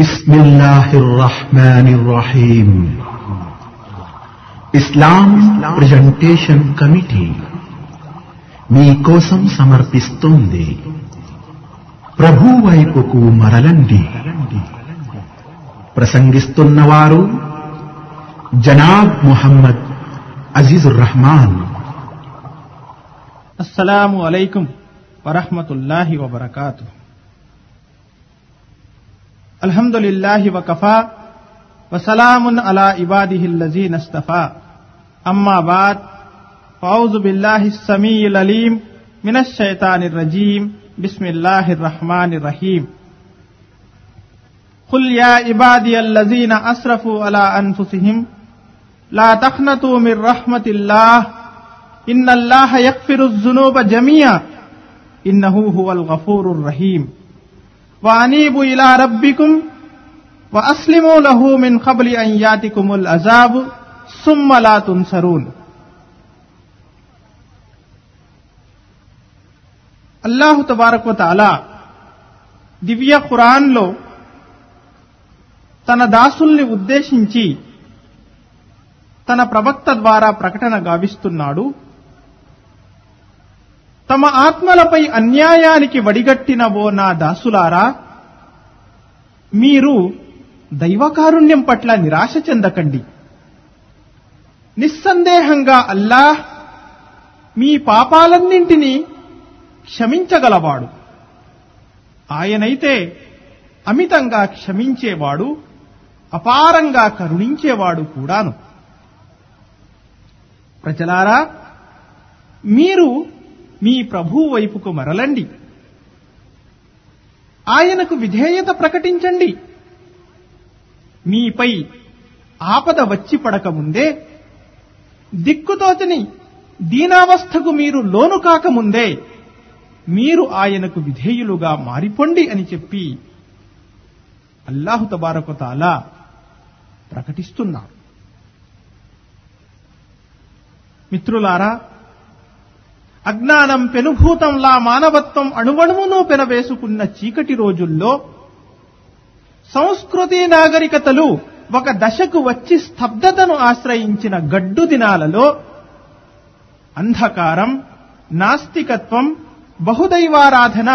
बिस्मिल्लाहिर्रहमानिर्रहीम। ఇస్లాం presentation committee మీకోసం సమర్పిస్తోంది ప్రభు వైపుకు మరలండి. ప్రసంగిస్తున్నవారు జనాబ్ ముహమ్మద్ అజీజుర్ రహమాన్. అస్సలాము అలైకుం వరహ్మతుల్లాహి వబరకాతుహు. అల్హమ్దులిల్లాహి వకఫా వసలామున్ అలా ఇబాదిహిల్లజీన ఇస్తఫా. أما بعد فأعوذ بالله السميع العليم من الشيطان الرجيم بسم الله الرحمن الرحيم قل يا عبادي الذين أسرفوا على أنفسهم لا تقنطوا من رحمة الله إن الله يغفر الذنوب جميعا إنه هو الغفور الرحيم وأنيبوا إلى ربكم وأسلموا له من قبل أن يأتيكم العذاب ثم لا تنصرون. అల్లాహ్ తబారక వ తఆలా దివ్య ఖురాన్ లో తన దాసుల్ని ఉద్దేశించి తన ప్రవక్త ద్వారా ప్రకటన గావిస్తున్నాడు. తమ ఆత్మలపై అన్యాయానికి వడిగట్టిన ఓ నా దాసులారా, మీరు దైవకారుణ్యం పట్ల నిరాశ చెందకండి. నిస్సందేహంగా అల్లాహ్ మీ పాపాలన్నింటినీ క్షమించగలవాడు. ఆయనైతే అమితంగా క్షమించేవాడు, అపారంగా కరుణించేవాడు కూడాను. ప్రజలారా, మీరు మీ ప్రభువు వైపుకు మరలండి, ఆయనకు విధేయత ప్రకటించండి. మీపై ఆపద వచ్చి పడకముందే, దిక్కుతోచని దీనావస్థకు మీరు లోను కాకముందే మీరు ఆయనకు విధేయులుగా మారిపోండి అని చెప్పి అల్లాహు తబారక వ తఆలా ప్రకటిస్తున్నారు. మిత్రులారా, అజ్ఞానం పెనుభూతంలా మానవత్వం అణువణువును పెనవేసుకున్న చీకటి రోజుల్లో సంస్కృతి నాగరికతలు ఒక దశకు వచ్చి స్తబ్దతను ఆశ్రయించిన గడ్డు దినాలలో అంధకారం, నాస్తికత్వం, బహుదైవారాధన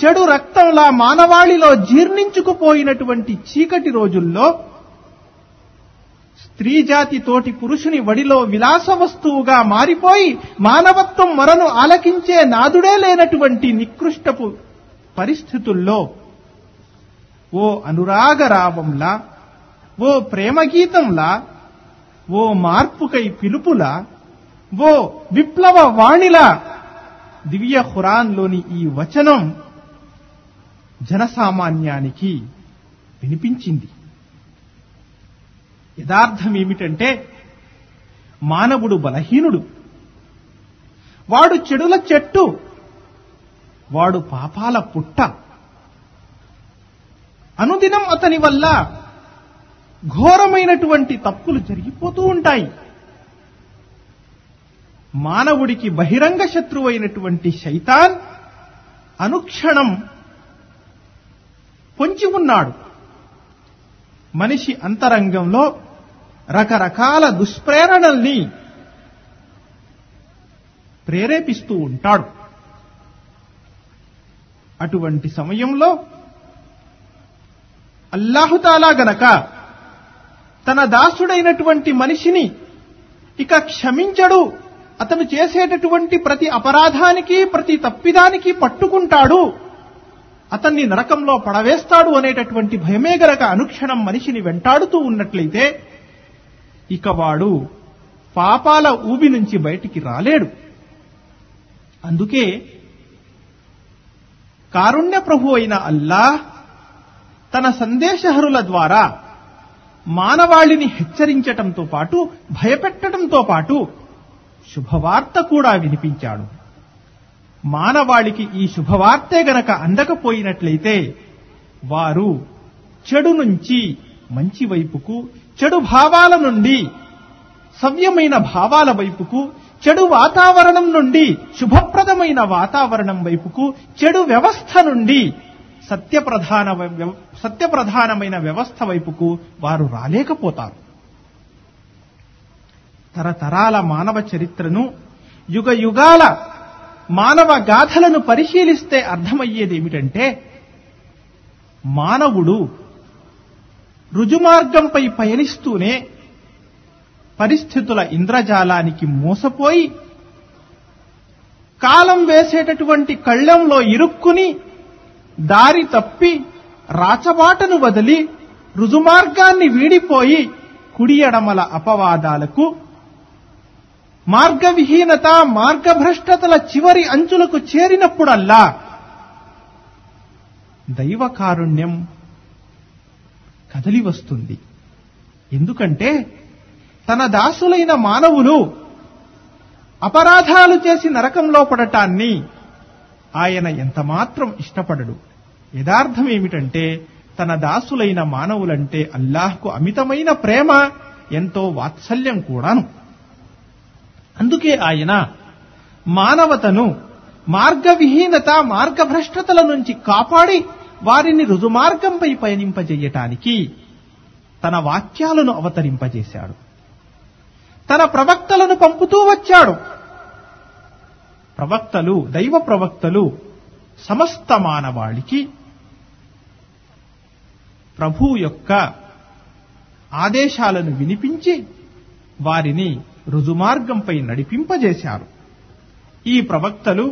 చెడు రక్తంలా మానవాళిలో జీర్ణించుకుపోయినటువంటి చీకటి రోజుల్లో స్త్రీ జాతి తోటి పురుషుని వడిలో విలాస వస్తువుగా మారిపోయి మానవత్వం మొరను ఆలకించే నాదుడే లేనటువంటి నికృష్టపు పరిస్థితుల్లో ఓ అనురాగరావంలా, ఓ ప్రేమగీతంలా, ఓ మార్పుకై పిలుపులా, ఓ విప్లవ వాణిలా దివ్య ఖురాన్లోని ఈ వచనం జనసామాన్యానికి వినిపించింది. యథార్థమేమిటంటే, మానవుడు బలహీనుడు, వాడు చెడుల చెట్టు, వాడు పాపాల పుట్ట. అనుదినం అతని వల్ల ఘోరమైనటువంటి తప్పులు జరిగిపోతూ ఉంటాయి. మానవుడికి బహిరంగ శత్రువైనటువంటి శైతాన్ అనుక్షణం పొంచి ఉన్నాడు. మనిషి అంతరంగంలో రకరకాల దుష్ప్రేరణల్ని ప్రేరేపిస్తూ ఉంటాడు. అటువంటి సమయంలో అల్లాహు తఆలా గనక తన దాసుడైనటువంటి మనిషిని ఇక క్షమించడు, అతను చేసేటటువంటి ప్రతి అపరాధానికి, ప్రతి తప్పిదానికి పట్టుకుంటాడు, అతన్ని నరకంలో పడవేస్తాడు అనేటటువంటి భయమే గనక అనుక్షణం మనిషిని వెంటాడుతూ ఉన్నట్లయితే ఇక వాడు పాపాల ఊబి నుంచి బయటికి రాలేడు. అందుకే కారుణ్య ప్రభు అయిన అల్లాహ్ తన సందేశహరుల ద్వారా మానవాళిని హెచ్చరించటంతో పాటు, భయపెట్టడంతో పాటు శుభవార్త కూడా వినిపించాడు. మానవాళికి ఈ శుభవార్తే గనక అందకపోయినట్లయితే వారు చెడు నుంచి మంచి వైపుకు, చెడు భావాల నుండి సవ్యమైన భావాల వైపుకు, చెడు వాతావరణం నుండి శుభప్రదమైన వాతావరణం వైపుకు, చెడు వ్యవస్థ నుండి సత్యప్రధానమైన వ్యవస్థ వైపుకు వారు రాలేకపోతారు. తరతరాల మానవ చరిత్రను, యుగ యుగాల మానవ గాథలను పరిశీలిస్తే అర్థమయ్యేది ఏమిటంటే, మానవుడు రుజుమార్గంపై పయనిస్తూనే పరిస్థితుల ఇంద్రజాలానికి మోసపోయి కాలం వేసేటటువంటి కళ్ళంలో ఇరుక్కుని దారి తప్పి రాచబాటను వదిలి రుజుమార్గాన్ని వీడిపోయి కుడియడమల అపవాదాలకు, మార్గవిహీనత, మార్గభ్రష్టతల చివరి అంచులకు చేరినప్పుడల్లా దైవకారుణ్యం కదలి వస్తుంది. ఎందుకంటే తన దాసులైన మానవులు అపరాధాలు చేసి నరకంలో పడటాన్ని ఆయన ఎంతమాత్రం ఇష్టపడడు. యథార్థం ఏమిటంటే, తన దాసులైన మానవులంటే అల్లాహ్కు అమితమైన ప్రేమ, ఎంతో వాత్సల్యం కూడాను. అందుకే ఆయన మానవతను మార్గవిహీనత, మార్గభ్రష్టతల నుంచి కాపాడి వారిని రుజుమార్గంపై పయనింపజేయటానికి తన వాక్యాలను అవతరింపజేశాడు, తన ప్రవక్తలను పంపుతూ వచ్చాడు. ప్రవక్తలు, దైవ ప్రవక్తలు సమస్త మానవాళికి ప్రభువు యొక్క ఆదేశాలను వినిపించి వారిని రుజుమార్గంపై నడిపింపజేశారు. ఈ ప్రవక్తలు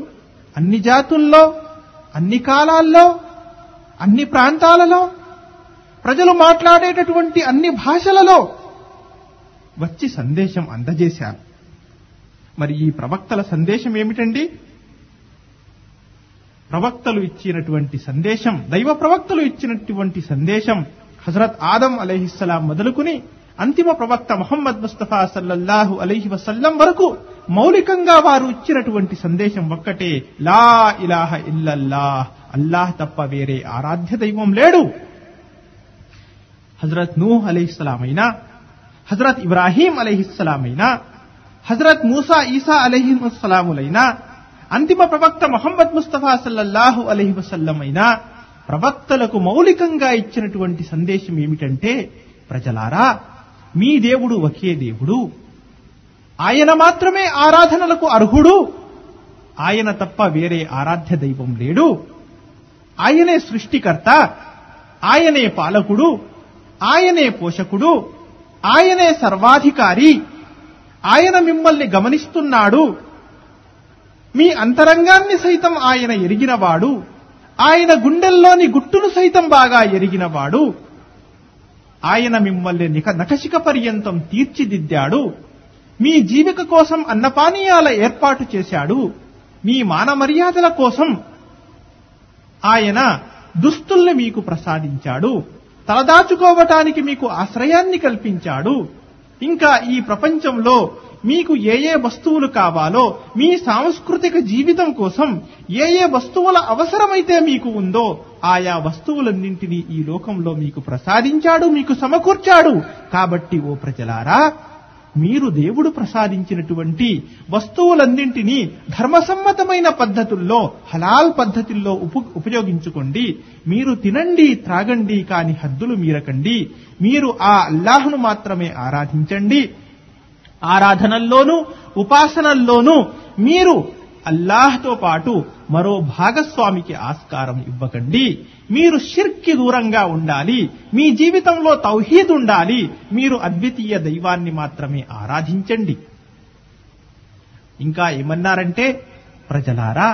అన్ని జాతుల్లో, అన్ని కాలాల్లో, అన్ని ప్రాంతాలలో, ప్రజలు మాట్లాడేటటువంటి అన్ని భాషలలో వచ్చి సందేశం అందజేశారు. మరి ఈ ప్రవక్తల సందేశం ఏమిటండి? ప్రవక్తలు ఇచ్చినటువంటి సందేశం, దైవ ప్రవక్తలు ఇచ్చినటువంటి సందేశం హజరత్ ఆదం అలైహిస్సలాం మొదలుకుని అంతిమ ప్రవక్త ముహమ్మద్ ముస్తఫా సల్లల్లాహు అలైహి వసల్లం వరకు మౌలికంగా వారు ఇచ్చినటువంటి సందేశం ఒక్కటే, లా ఇలాహ ఇల్లల్లాహ్, అల్లాహ్ తప్ప వేరే ఆరాధ్య దైవం లేడు. హజరత్ నూహ్ అలైహిస్సలాం అయినా, హజరత్ ఇబ్రాహీం అలైహిస్సలాం అయినా, హజరత్ మూసా ఈసా అలైహిస్సలాములైనా, అంతిమ ప్రవక్త ముహమ్మద్ ముస్తఫా సల్లల్లాహు అలైహి వసల్లం అయినా, ప్రవక్తలకు మౌలికంగా ఇచ్చినటువంటి సందేశం ఏమిటంటే, ప్రజలారా, మీ దేవుడు ఒకే దేవుడు, ఆయన మాత్రమే ఆరాధనలకు అర్హుడు, ఆయన తప్ప వేరే ఆరాధ్య దైవం లేడు, ఆయనే సృష్టికర్త, ఆయనే పాలకుడు, ఆయనే పోషకుడు, ఆయనే సర్వాధికారి, ఆయన మిమ్మల్ని గమనిస్తున్నాడు, మీ అంతరంగాన్ని సైతం ఆయన ఎరిగినవాడు, ఆయన గుండెల్లోని గుట్టును సైతం బాగా ఎరిగినవాడు, ఆయన మిమ్మల్ని నఖశిఖ పర్యంతం తీర్చిదిద్దాడు, మీ జీవిక కోసం అన్నపానీయాల ఏర్పాటు చేశాడు, మీ మానమర్యాదల కోసం ఆయన దుస్తుల్ని మీకు ప్రసాదించాడు, తలదాచుకోవటానికి మీకు ఆశ్రయాన్ని కల్పించాడు, ఇంకా ఈ ప్రపంచంలో మీకు ఏ ఏ వస్తువులు కావాలో, మీ సాంస్కృతిక జీవితం కోసం ఏ ఏ వస్తువుల అవసరమైతే మీకు ఉందో ఆయా వస్తువులన్నింటినీ ఈ లోకంలో మీకు ప్రసాదించాడు, మీకు సమకూర్చాడు. కాబట్టి ఓ ప్రజలారా, మీరు దేవుడు ప్రసాదించినటువంటి వస్తువులన్నింటినీ ధర్మసమ్మతమైన పద్ధతుల్లో, హలాల్ పద్ధతుల్లో ఉపయోగించుకోండి, మీరు తినండి, త్రాగండి, కాని హద్దులు మీరకండి, మీరు ఆ అల్లాహ్ను మాత్రమే ఆరాధించండి, ఆరాధనల్లోనూ ఉపాసనల్లోనూ మీరు అల్లాహ్తో పాటు మరో భాగస్వామికి ఆస్కారం ఇవ్వకండి, మీరు షిర్క్కి దూరంగా ఉండాలి, మీ జీవితంలో తౌహీద్ ఉండాలి, మీరు అద్వితీయ దైవాన్ని మాత్రమే ఆరాధించండి. ఇంకా ఏమన్నారంటే, ప్రజలారా,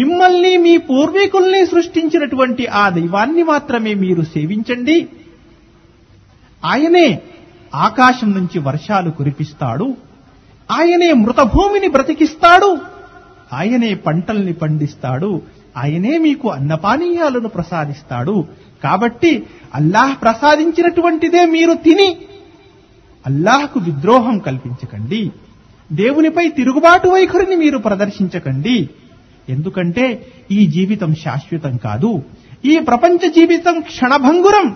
మిమ్మల్ని మీ పూర్వీకుల్ని సృష్టించినటువంటి ఆ దైవాన్ని మాత్రమే మీరు సేవించండి, ఆయనే ఆకాశం నుంచి వర్షాలు కురిపిస్తాడు, ఆయనే మృతభూమిని బ్రతికిస్తాడు, ఆయనే పంటల్ని పండిస్తాడు, ఆయనే మీకు అన్నపానీయాలను ప్రసాదిస్తాడు, కాబట్టి అల్లాహ్ ప్రసాదించినటువంటిదే మీరు తిని అల్లాహ్కు విద్రోహం కల్పించకండి, దేవునిపై తిరుగుబాటు వైఖరిని మీరు ప్రదర్శించకండి. ఎందుకంటే ఈ జీవితం శాశ్వతం కాదు, ఈ ప్రపంచ జీవితం క్షణభంగురం,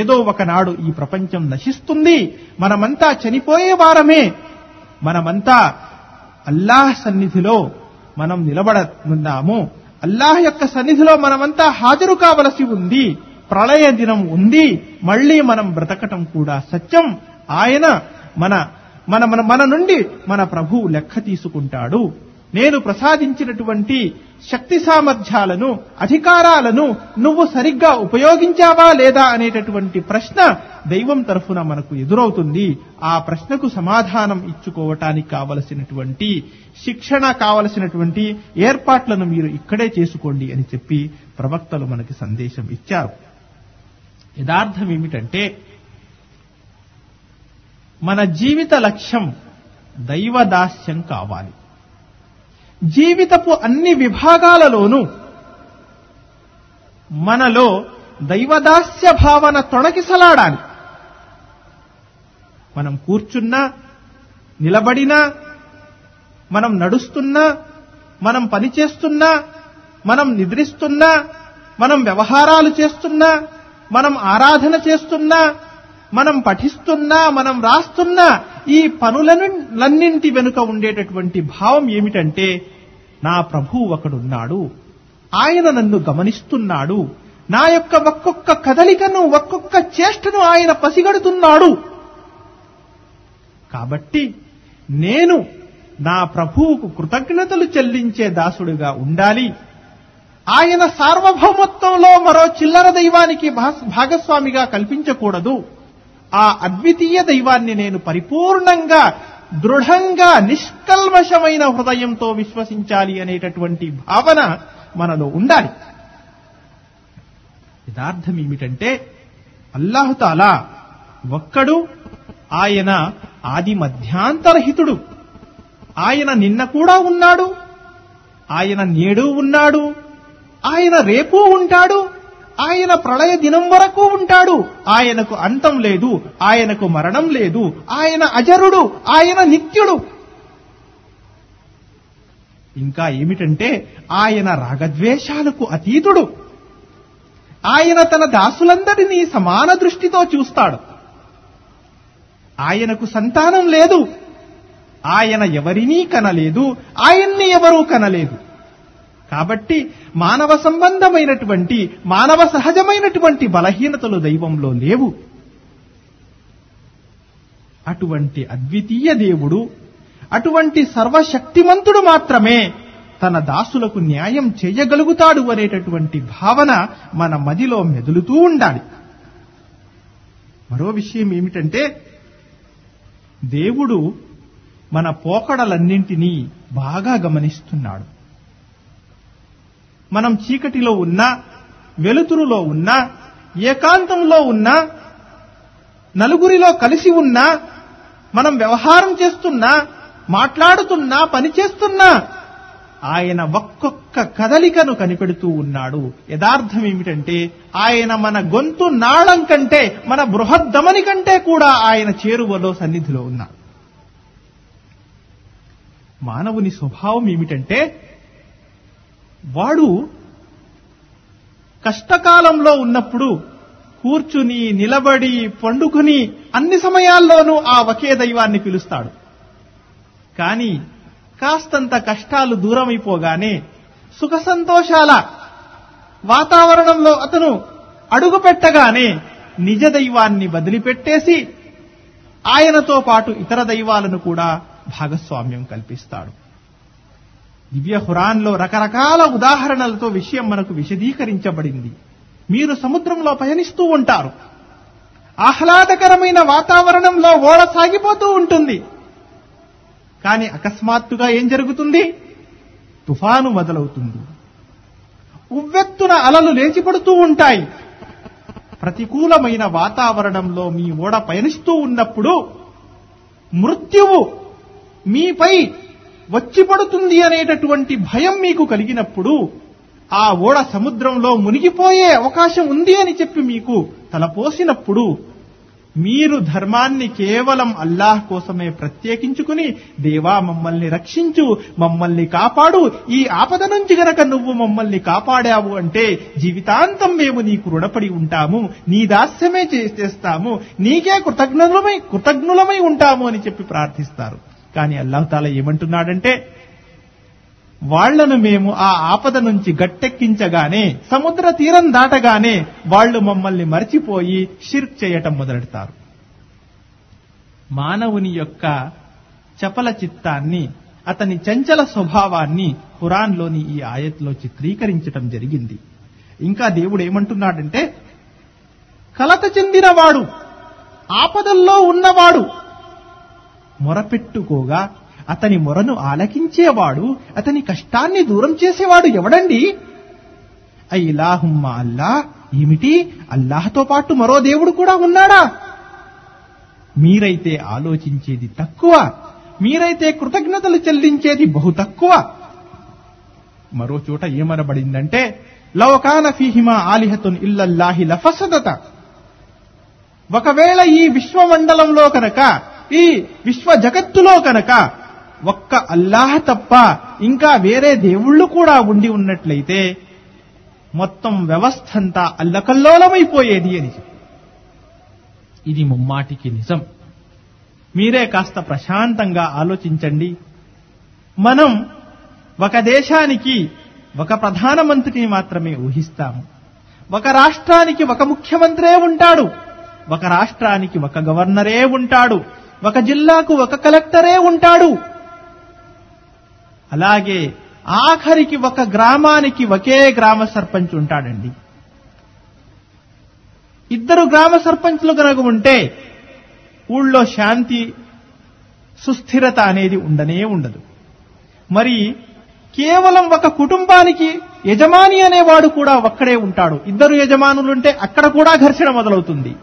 ఏదో ఒకనాడు ఈ ప్రపంచం నశిస్తుంది, మనమంతా చనిపోయే వారమే, మనమంతా అల్లాహ్ సన్నిధిలో మనం నిలబడనున్నాము, అల్లాహ్ యొక్క సన్నిధిలో మనమంతా హాజరు కావలసి ఉంది. ప్రళయ దినం ఉంది. మళ్లీ మనం బ్రతకటం కూడా సత్యం. ఆయన మన నుండి మన ప్రభువు లెక్క తీసుకుంటాడు. నేను ప్రసాదించినటువంటి శక్తి సామర్థ్యాలను, అధికారాలను నువ్వు సరిగ్గా ఉపయోగించావా లేదా అనేటటువంటి ప్రశ్న దైవం తరఫున మనకు ఎదురవుతుంది. ఆ ప్రశ్నకు సమాధానం ఇచ్చుకోవటానికి కావలసినటువంటి శిక్షణ, కావలసినటువంటి ఏర్పాట్లను మీరు ఇక్కడే చేసుకోండి అని చెప్పి ప్రవక్తలు మనకి సందేశం ఇచ్చారు. యథార్థం ఏమిటంటే, మన జీవిత లక్ష్యం దైవదాస్యం కావాలి. జీవితపు అన్ని విభాగాలలోనూ మనలో దైవదాస్య భావన తొణకిసలాడాలి. మనం కూర్చున్నా, నిలబడినా, మనం నడుస్తున్నా, మనం పనిచేస్తున్నా, మనం నిద్రిస్తున్నా, మనం వ్యవహారాలు చేస్తున్నా, మనం ఆరాధన చేస్తున్నా, మనం పఠిస్తున్నా, మనం రాస్తున్నా, ఈ పనులన్నింటి వెనుక ఉండేటటువంటి భావం ఏమిటంటే, నా ప్రభువు ఒకడున్నాడు, ఆయన నన్ను గమనిస్తున్నాడు, నా యొక్క ఒక్కొక్క కదలికను, ఒక్కొక్క చేష్టను ఆయన పసిగడుతున్నాడు. కాబట్టి నేను నా ప్రభువుకు కృతజ్ఞతలు చెల్లించే దాసుడుగా ఉండాలి. ఆయన సార్వభౌమత్వంలో మరో చిల్లర దైవానికి భాగస్వామిగా కల్పించకూడదు. ఆ అద్వితీయ దైవాన్ని నేను పరిపూర్ణంగా, దృఢంగా, నిష్కల్మషమైన హృదయంతో విశ్వసించాలి అనేటటువంటి భావన మనలో ఉండాలి. యథార్థం ఏమిటంటే, అల్లాహ్ తాలా ఒక్కడు. ఆయన ఆది మధ్యాంతరహితుడు. ఆయన నిన్న కూడా ఉన్నాడు, ఆయన నేడు ఉన్నాడు, ఆయన రేపు ఉంటాడు, ఆయన ప్రళయ దినం వరకు ఉంటాడు. ఆయనకు అంతం లేదు, ఆయనకు మరణం లేదు, ఆయన అజరుడు, ఆయన నిత్యుడు. ఇంకా ఏమిటంటే, ఆయన రాగద్వేషాలకు అతీతుడు. ఆయన తన దాసులందరినీ సమాన దృష్టితో చూస్తాడు. ఆయనకు సంతానం లేదు, ఆయన ఎవరినీ కనలేదు, ఆయన్ని ఎవరూ కనలేదు. కాబట్టి మానవ సంబంధమైనటువంటి, మానవ సహజమైనటువంటి బలహీనతలు దైవంలో లేవు. అటువంటి అద్వితీయ దేవుడు, అటువంటి సర్వశక్తిమంతుడు మాత్రమే తన దాసులకు న్యాయం చేయగలుగుతాడు అనేటటువంటి భావన మన మదిలో మెదులుతూ ఉండాలి. మరో విషయం ఏమిటంటే, దేవుడు మన పోకడలన్నింటినీ బాగా గమనిస్తున్నాడు. మనం చీకటిలో ఉన్నా, వెలుతురులో ఉన్నా, ఏకాంతంలో ఉన్నా, నలుగురిలో కలిసి ఉన్నా, మనం వ్యవహారం చేస్తున్నా, మాట్లాడుతున్నా, పనిచేస్తున్నా, ఆయన ఒక్కొక్క కదలికను కనిపెడుతూ ఉన్నాడు. యథార్థం ఏమిటంటే, ఆయన మన గొంతు నాళం కంటే, మన బృహద్దమని కంటే కూడా ఆయన చేరువలో, సన్నిధిలో ఉన్నాడు. మానవుని స్వభావం ఏమిటంటే, వాడు కష్టకాలంలో ఉన్నప్పుడు కూర్చుని, నిలబడి, పండుకుని అన్ని సమయాల్లోనూ ఆ ఒకే దైవాన్ని పిలుస్తాడు. కానీ కాస్తంత కష్టాలు దూరమైపోగానే సుఖ సంతోషాల వాతావరణంలో అతను అడుగు పెట్టగానే నిజ దైవాన్ని వదిలిపెట్టేసి ఆయనతో పాటు ఇతర దైవాలను కూడా భాగస్వామ్యం కల్పిస్తాడు. దివ్య ఖురాన్లో రకరకాల ఉదాహరణలతో విషయం మనకు విశదీకరించబడింది. మీరు సముద్రంలో పయనిస్తూ ఉంటారు, ఆహ్లాదకరమైన వాతావరణంలో ఓడ సాగిపోతూ ఉంటుంది. కానీ అకస్మాత్తుగా ఏం జరుగుతుంది? తుఫాను మొదలవుతుంది. ఉవ్వెత్తున అలలు లేచిపడుతూ ఉంటాయి. ప్రతికూలమైన వాతావరణంలో మీ ఓడ పయనిస్తూ ఉన్నప్పుడు మృత్యువు మీపై వచ్చి పడుతుంది అనేటటువంటి భయం మీకు కలిగినప్పుడు, ఆ ఓడ సముద్రంలో మునిగిపోయే అవకాశం ఉంది అని చెప్పి మీకు తలపోసినప్పుడు, మీరు ధర్మాన్ని కేవలం అల్లాహ్ కోసమే ప్రత్యేకించుకుని, దేవా మమ్మల్ని రక్షించు, మమ్మల్ని కాపాడు, ఈ ఆపద నుంచి గనక నువ్వు మమ్మల్ని కాపాడావు అంటే జీవితాంతం మేము నీకు రుణపడి ఉంటాము, నీ దాస్యమే చేస్తాము, నీకే కృతజ్ఞులమై ఉంటాము అని చెప్పి ప్రార్థిస్తారు. కానీ అల్లాహ్ తాలా ఏమంటున్నాడంటే, వాళ్లను మేము ఆ ఆపద నుంచి గట్టెక్కించగానే, సముద్ర తీరం దాటగానే వాళ్లు మమ్మల్ని మరిచిపోయి షిర్క్ చేయటం మొదలెడతారు. మానవుని యొక్క చపల చిత్తాన్ని, అతని చంచల స్వభావాన్ని ఖురాన్లోని ఈ ఆయత్లో చిత్రీకరించటం జరిగింది. ఇంకా దేవుడు ఏమంటున్నాడంటే, కలత చెందినవాడు, ఆపదల్లో ఉన్నవాడు మొరపెట్టుకోగా అతని మొరను ఆలకించేవాడు, అతని కష్టాన్ని దూరం చేసేవాడు ఎవడండి? ఐలాహుమ్మ అల్లా, ఏమిటి, అల్లాహ్తో పాటు మరో దేవుడు కూడా ఉన్నాడా? మీరైతే ఆలోచించేది తక్కువ, మీరైతే కృతజ్ఞతలు చెల్లించేది బహు తక్కువ. మరో చోట ఏమనబడిందంటే, లౌ కాన ఫీహిమా ఆలిహతున్ ఇల్లల్లాహి లఫసదత, ఒకవేళ ఈ విశ్వమండలంలో కనుక, ఈ విశ్వ జగత్తులో కనుక ఒక్క అల్లాహ్ తప్ప ఇంకా వేరే దేవుళ్ళు కూడా ఉండి ఉన్నట్లయితే మొత్తం వ్యవస్థంతా అల్లకల్లోలమైపోయేది అని. ఇది ముమ్మాటికి నిజం. మీరే కాస్త ప్రశాంతంగా ఆలోచించండి. మనం ఒక దేశానికి ఒక ప్రధానమంత్రిని మాత్రమే ఊహిస్తాము, ఒక రాష్ట్రానికి ఒక ముఖ్యమంత్రే ఉంటాడు, ఒక రాష్ట్రానికి ఒక గవర్నరే ఉంటాడు, ఒక జిల్లాకు ఒక కలెక్టరే ఉంటాడు, అలాగే ఆఖరికి ఒక గ్రామానికి ఒకే గ్రామ సర్పంచ్ ఉంటాడండి. ఇద్దరు గ్రామ సర్పంచ్లు కనుక ఉంటే ఊళ్ళో శాంతి సుస్థిరత అనేది ఉండనే ఉండదు. మరి కేవలం ఒక కుటుంబానికి యజమాని అనేవాడు కూడా ఒక్కడే ఉంటాడు, ఇద్దరు యజమానులుంటే అక్కడ కూడా ఘర్షణ మొదలవుతుంది.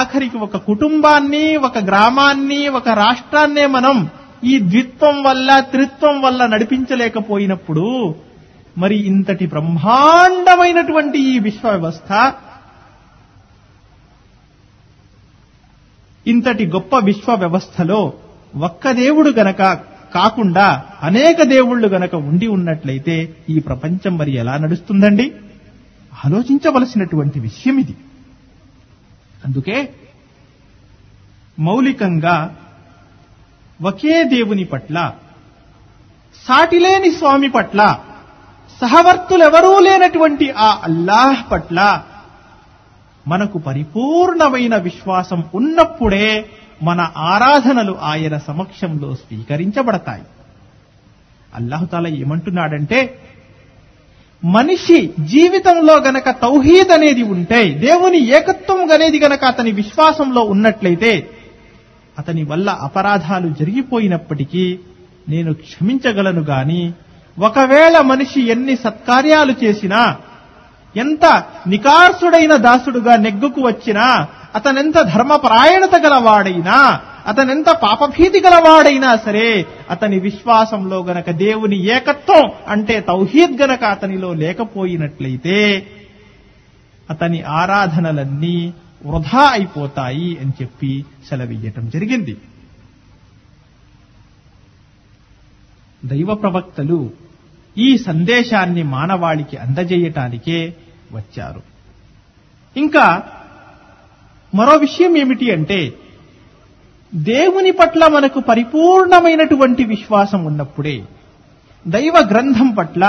ఆఖరికి ఒక కుటుంబాన్ని, ఒక గ్రామాన్ని, ఒక రాష్ట్రాన్నే మనం ఈ ద్విత్వం వల్ల, త్రిత్వం వల్ల నడిపించలేకపోయినప్పుడు మరి ఇంతటి బ్రహ్మాండమైనటువంటి ఈ విశ్వ వ్యవస్థ, ఇంతటి గొప్ప విశ్వ వ్యవస్థలో ఒక్క దేవుడు గనక కాకుండా అనేక దేవుళ్ళు గనక ఉండి ఉన్నట్లయితే ఈ ప్రపంచం మరి ఎలా నడుస్తుందండి? ఆలోచించవలసినటువంటి విషయం ఇది. అందుకే మౌలికంగా ఒకే దేవుని పట్ల, సాటిలేని స్వామి పట్ల, సహవర్తులెవరూ లేనటువంటి ఆ అల్లాహ్ పట్ల మనకు పరిపూర్ణమైన విశ్వాసం ఉన్నప్పుడే మన ఆరాధనలు ఆయన సమక్షంలో స్వీకరించబడతాయి. అల్లాహ్ తాలా ఏమంటున్నాడంటే, మనిషి జీవితంలో గనక తౌహీద్ అనేది ఉంటే, దేవుని ఏకత్వం అనేది గనక అతని విశ్వాసంలో ఉన్నట్లయితే అతని వల్ల అపరాధాలు జరిగిపోయినప్పటికీ నేను క్షమించగలను. గాని ఒకవేళ మనిషి ఎన్ని సత్కార్యాలు చేసినా, ఎంత నికార్సుడైన దాసుడుగా నెగ్గుకు వచ్చినా, అతనెంత ధర్మపరాయణత గలవాడైనా, అతనెంత పాపభీతి గలవాడైనా సరే, అతని విశ్వాసంలో గనక దేవుని ఏకత్వం అంటే తౌహీద్ గనక అతనిలో లేకపోయినట్లయితే అతని ఆరాధనలన్నీ వృధా అయిపోతాయి అని చెప్పి సెలవియ్యటం జరిగింది. దైవ ప్రవక్తలు ఈ సందేశాన్ని మానవాళికి అందజేయటానికే వచ్చారు. ఇంకా మరో విషయం ఏమిటి అంటే, దేవుని పట్ల మనకు పరిపూర్ణమైనటువంటి విశ్వాసం ఉన్నప్పుడే, దైవ గ్రంథం పట్ల,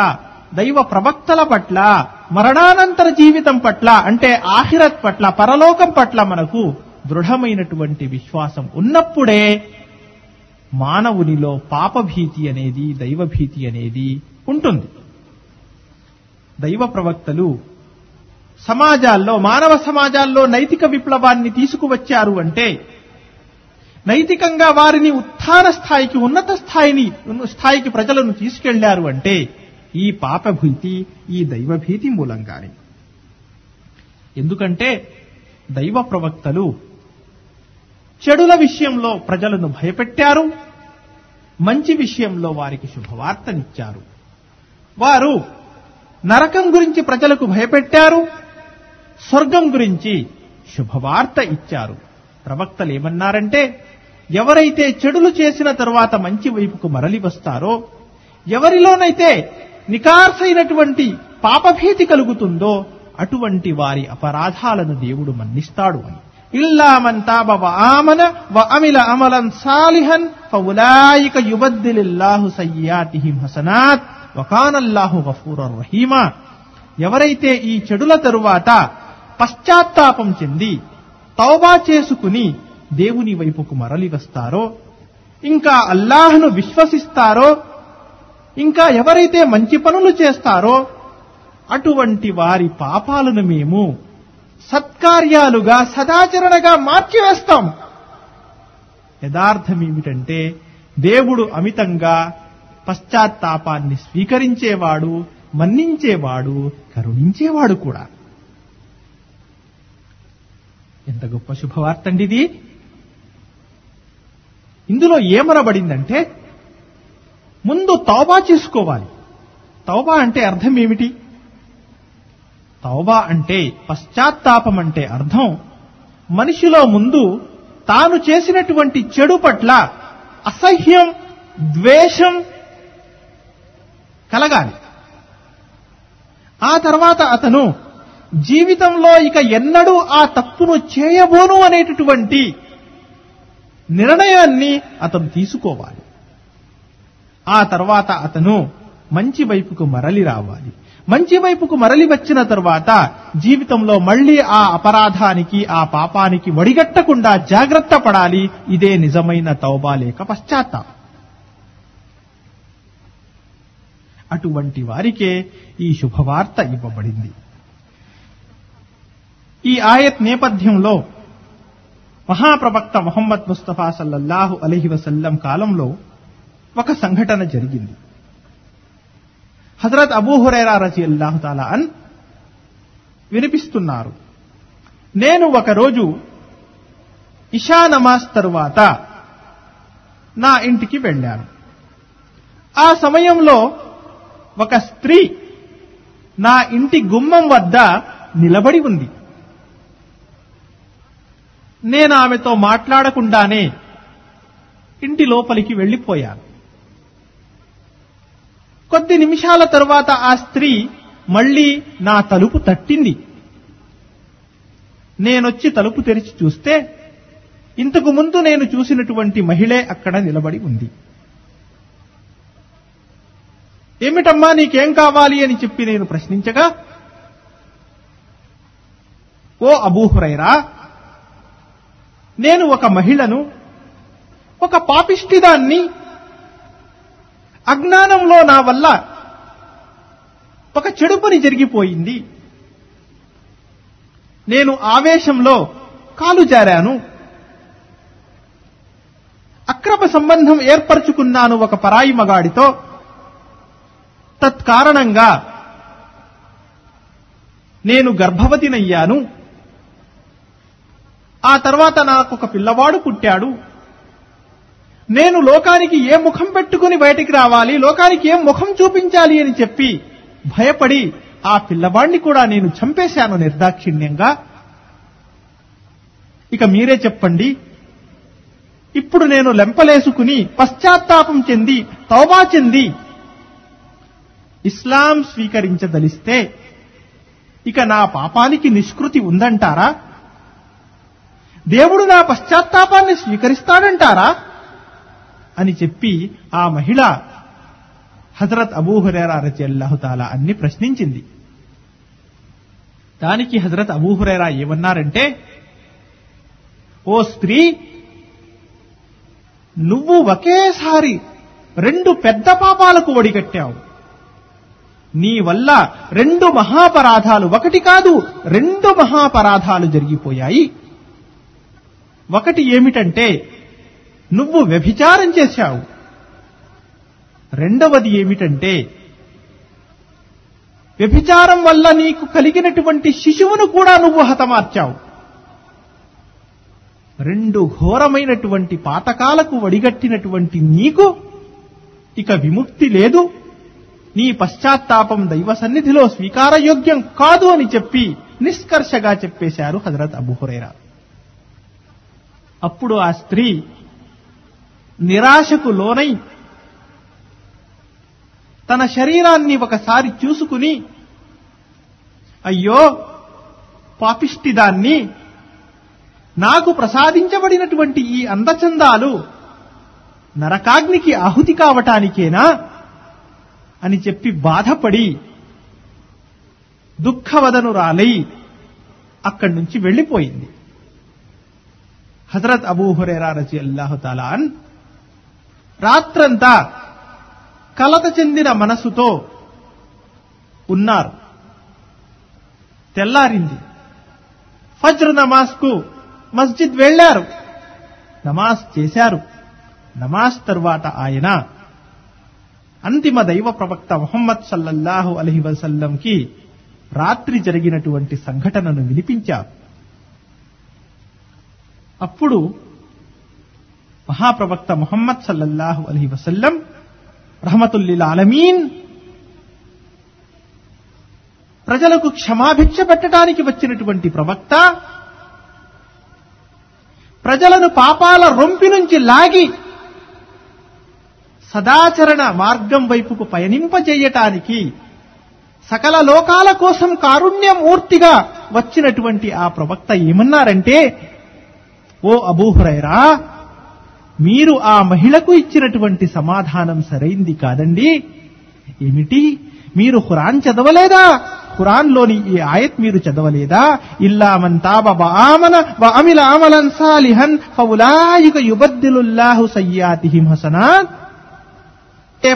దైవ ప్రవక్తల పట్ల, మరణానంతర జీవితం పట్ల, అంటే ఆఖిరత్ పట్ల, పరలోకం పట్ల మనకు దృఢమైనటువంటి విశ్వాసం ఉన్నప్పుడే మానవునిలో పాపభీతి అనేది, దైవభీతి అనేది ఉంటుంది. దైవ ప్రవక్తలు సమాజాల్లో, మానవ సమాజాల్లో నైతిక విప్లవాన్ని తీసుకువచ్చారు అంటే, నైతికంగా వారిని ఉత్థాన స్థాయికి, ఉన్నత స్థాయికి ప్రజలను తీసుకెళ్లారు అంటే ఈ పాపభీతి, ఈ దైవభీతి మూలంగానే. ఎందుకంటే దైవ ప్రవక్తలు చెడుల విషయంలో ప్రజలను భయపెట్టారు, మంచి విషయంలో వారికి శుభవార్తనిచ్చారు. వారు నరకం గురించి ప్రజలకు భయపెట్టారు, స్వర్గం గురించి శుభవార్త ఇచ్చారు. ప్రవక్తలు ఏమన్నారంటే, ఎవరైతే చెడులు చేసిన తరువాత మంచి వైపుకు మరలి వస్తారో, ఎవరిలోనైతే నికార్సైనటువంటి పాపభీతి కలుగుతుందో అటువంటి వారి అపరాధాలను దేవుడు మన్నిస్తాడు అని. إلا من تاب وآمن وعمل عملا صالحا فأولئك يبدل الله سيئاتهم حسنات وكان الله غفورا رحيما. ఎవరైతే ఈ చెడుల తరువాత పశ్చాత్తాపం చెంది తౌబా చేసుకుని దేవుని వైపుకు మరలి వస్తారో, ఇంకా అల్లాహ్ను విశ్వసిస్తారో, ఇంకా ఎవరైతే మంచి పనులు చేస్తారో అటువంటి వారి పాపాలను మేము సత్కార్యాలుగా సదాచరణగా మార్చివేస్తాం. యథార్థమేమిటంటే దేవుడు అమితంగా పశ్చాత్తాపాన్ని స్వీకరించేవాడు, మన్నించేవాడు, కరుణించేవాడు కూడా. ఎంత గొప్ప శుభవార్తండిది! ఇందులో ఏమనబడిందంటే ముందు తౌబా చేసుకోవాలి. తౌబా అంటే అర్థం ఏమిటి? తౌబా అంటే పశ్చాత్తాపం అంటే అర్థం మనిషిలో ముందు తాను చేసినటువంటి చెడు పట్ల అసహ్యం, ద్వేషం కలగాలి. ఆ తర్వాత అతను జీవితంలో ఇక ఎన్నడూ ఆ తప్పును చేయబోను అనేటటువంటి నిర్ణయాన్ని అతను తీసుకోవాలి. ఆ తర్వాత అతను మంచి వైపుకు మరలి రావాలి. మంచి వైపుకు మరలి వచ్చిన తర్వాత జీవితంలో మళ్లీ ఆ అపరాధానికి, ఆ పాపానికి వడిగట్టకుండా జాగ్రత్త పడాలి. ఇదే నిజమైన తౌబా లేక పశ్చాత్తాపం. అటువంటి వారికే ఈ శుభవార్త ఇవ్వబడింది. ఈ ఆయత్ నేపథ్యంలో మహాప్రవక్త ముహమ్మద్ ముస్తఫా సల్లల్లాహు అలైహి వసల్లం కాలంలో ఒక సంఘటన జరిగింది. హజరత్ అబూ హురైరా రజియల్లాహు తాలా అన్ వినిపిస్తున్నారు, నేను ఒకరోజు ఇషా నమాజ్ తరువాత నా ఇంటికి వెళ్ళాను. ఆ సమయంలో ఒక స్త్రీ నా ఇంటి గుమ్మం వద్ద నిలబడి ఉంది. నేను ఆమెతో మాట్లాడకుండానే ఇంటి లోపలికి వెళ్లిపోయాను. కొద్ది నిమిషాల తరువాత ఆ స్త్రీ మళ్లీ నా తలుపు తట్టింది. నేనొచ్చి తలుపు తెరిచి చూస్తే ఇంతకు ముందు నేను చూసినటువంటి మహిళే అక్కడ నిలబడి ఉంది. ఏమిటమ్మా, నీకేం కావాలి అని చెప్పి నేను ప్రశ్నించగా, ఓ అబూ హురైరా, నేను ఒక మహిళను, ఒక పాపిష్టిదాన్ని, అజ్ఞానంలో నా వల్ల ఒక చెడు పని జరిగిపోయింది. నేను ఆవేశంలో కాలు జారాను, అక్రమ సంబంధం ఏర్పరచుకున్నాను ఒక పరాయి మగాడితో. తత్కారణంగా నేను గర్భవతినయ్యాను. ఆ తర్వాత నాకు ఒక పిల్లవాడు పుట్టాడు. నేను లోకానికి ఏ ముఖం పెట్టుకుని బయటికి రావాలి, లోకానికి ఏ ముఖం చూపించాలి అని చెప్పి భయపడి ఆ పిల్లవాడిని కూడా నేను చంపేశాను నిర్దాక్షిణ్యంగా. ఇక మీరే చెప్పండి, ఇప్పుడు నేను లెంపలేసుకుని పశ్చాత్తాపం చెంది తౌబా చెంది ఇస్లాం స్వీకరించదలిస్తే ఇక నా పాపానికి నిష్కృతి ఉందంటారా? దేవుడు నా పశ్చాత్తాపాన్ని స్వీకరిస్తాడంటారా అని చెప్పి ఆ మహిళ హజరత్ అబూ హురైరా రజియల్లాహు తాలా అన్ని ప్రశ్నించింది. దానికి హజరత్ అబూ హురైరా ఏమన్నారంటే, ఓ స్త్రీ, నువ్వు ఒకేసారి రెండు పెద్ద పాపాలకు ఒడిగట్టావు. నీ వల్ల రెండు మహాపరాధాలు, ఒకటి కాదు రెండు మహాపరాధాలు జరిగిపోయాయి. ఒకటి ఏమిటంటే నువ్వు వ్యభిచారం చేశావు. రెండవది ఏమిటంటే వ్యభిచారం వల్ల నీకు కలిగినటువంటి శిశువును కూడా నువ్వు హతమార్చావు. రెండు ఘోరమైనటువంటి పాతకాలకు వడిగట్టినటువంటి నీకు ఇక విముక్తి లేదు. నీ పశ్చాత్తాపం దైవ సన్నిధిలో స్వీకారయోగ్యం కాదు అని చెప్పి నిష్కర్షగా చెప్పేశారు హజరత్ అబూ హురైరా. అప్పుడు ఆ స్త్రీ నిరాశకు లోనై తన శరీరాన్ని ఒకసారి చూసుకుని, అయ్యో పాపిష్టిదాన్ని, నాకు ప్రసాదించబడినటువంటి ఈ అందచందాలు నరకాగ్నికి ఆహుతి కావటానికేనా అని చెప్పి బాధపడి దుఃఖవదనురాలై అక్కడి నుంచి వెళ్లిపోయింది. హజరత్ అబూ హురైరా రజియల్లాహు తఆలా అన్ రాత్రంతా కలత చెందిన మనసుతో ఉన్నారు. తెల్లారింది. ఫజ్ర్ నమాజ్కు మస్జిద్ వెళ్లారు, నమాజ్ చేశారు. నమాజ్ తర్వాత ఆయన అంతిమ దైవ ప్రవక్త ముహమ్మద్ సల్లల్లాహు అలైహి వసల్లంకి రాత్రి జరిగినటువంటి సంఘటనను వినిపించారు. అప్పుడు మహాప్రవక్త ముహమ్మద్ సల్లల్లాహు అలైహి వసల్లం రహమతుల్ లిల్ ఆలమీన్ ప్రజలకు క్షమాభిక్ష పెట్టడానికి వచ్చినటువంటి ప్రవక్త, ప్రజలను పాపాల రొంపి నుంచి లాగి సదాచరణ మార్గం వైపుకు పయనింపజేయటానికి సకల లోకాల కోసం కారుణ్యమూర్తిగా వచ్చినటువంటి ఆ ప్రవక్త ఏమన్నారంటే, ఓ అబూ హురైరా, మీరు ఆ మహిళకు ఇచ్చినటువంటి సమాధానం సరైంది కాదండి. ఏమిటి, మీరు ఖురాన్ చదవలేదా? ఖురాన్ లోని ఈ ఆయత్ మీరు చదవలేదా? ఇల్లా మన్ తాబ వ ఆమన వ అమిల అమలన్ సాలిహన్ ఫౌలాయిక యుబద్దిలుల్లాహు సయ్యాతిహిం హసనాత్.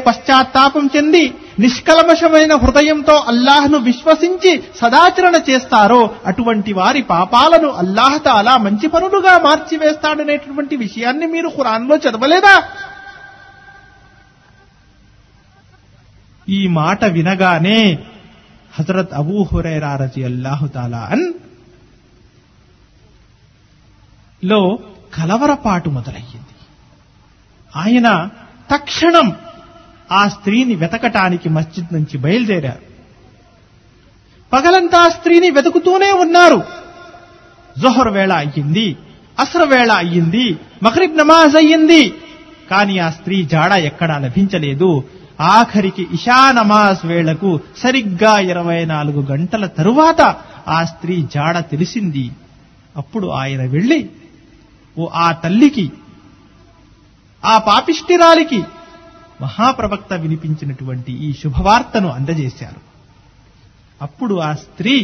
పశ్చాత్తాపం చెంది నిష్కల్మషమైన హృదయంతో అల్లాహ్ను విశ్వసించి సదాచరణ చేస్తారో అటువంటి వారి పాపాలను అల్లాహ్ తాలా మంచి పనులుగా మార్చివేస్తాడనేటువంటి విషయాన్ని మీరు ఖురాన్లో చదవలేదా? ఈ మాట వినగానే హజరత్ అబూ హురైరా రజియల్లాహు తఆలా అన్హులో కలవరపాటు మొదలయ్యింది. ఆయన తక్షణం ఆ స్త్రీని వెతకటానికి మస్జిద్ నుంచి బయలుదేరారు. పగలంతా స్త్రీని వెతుకుతూనే ఉన్నారు. జొహర్ వేళ అయ్యింది, అస్ర వేళ అయ్యింది, మగ్రిబ్ నమాజ్ అయ్యింది, కానీ ఆ స్త్రీ జాడ ఎక్కడా లభించలేదు. ఆఖరికి ఇషా నమాజ్ వేళకు సరిగ్గా 24 గంటల తరువాత ఆ స్త్రీ జాడ తెలిసింది. అప్పుడు ఆయన వెళ్లి ఆ తల్లికి, ఆ పాపిష్టిరాలికి మహాప్రవక్త వినిపించినటువంటి ఈ శుభవార్తను అందజేశారు. అప్పుడు ఆ స్త్రీ,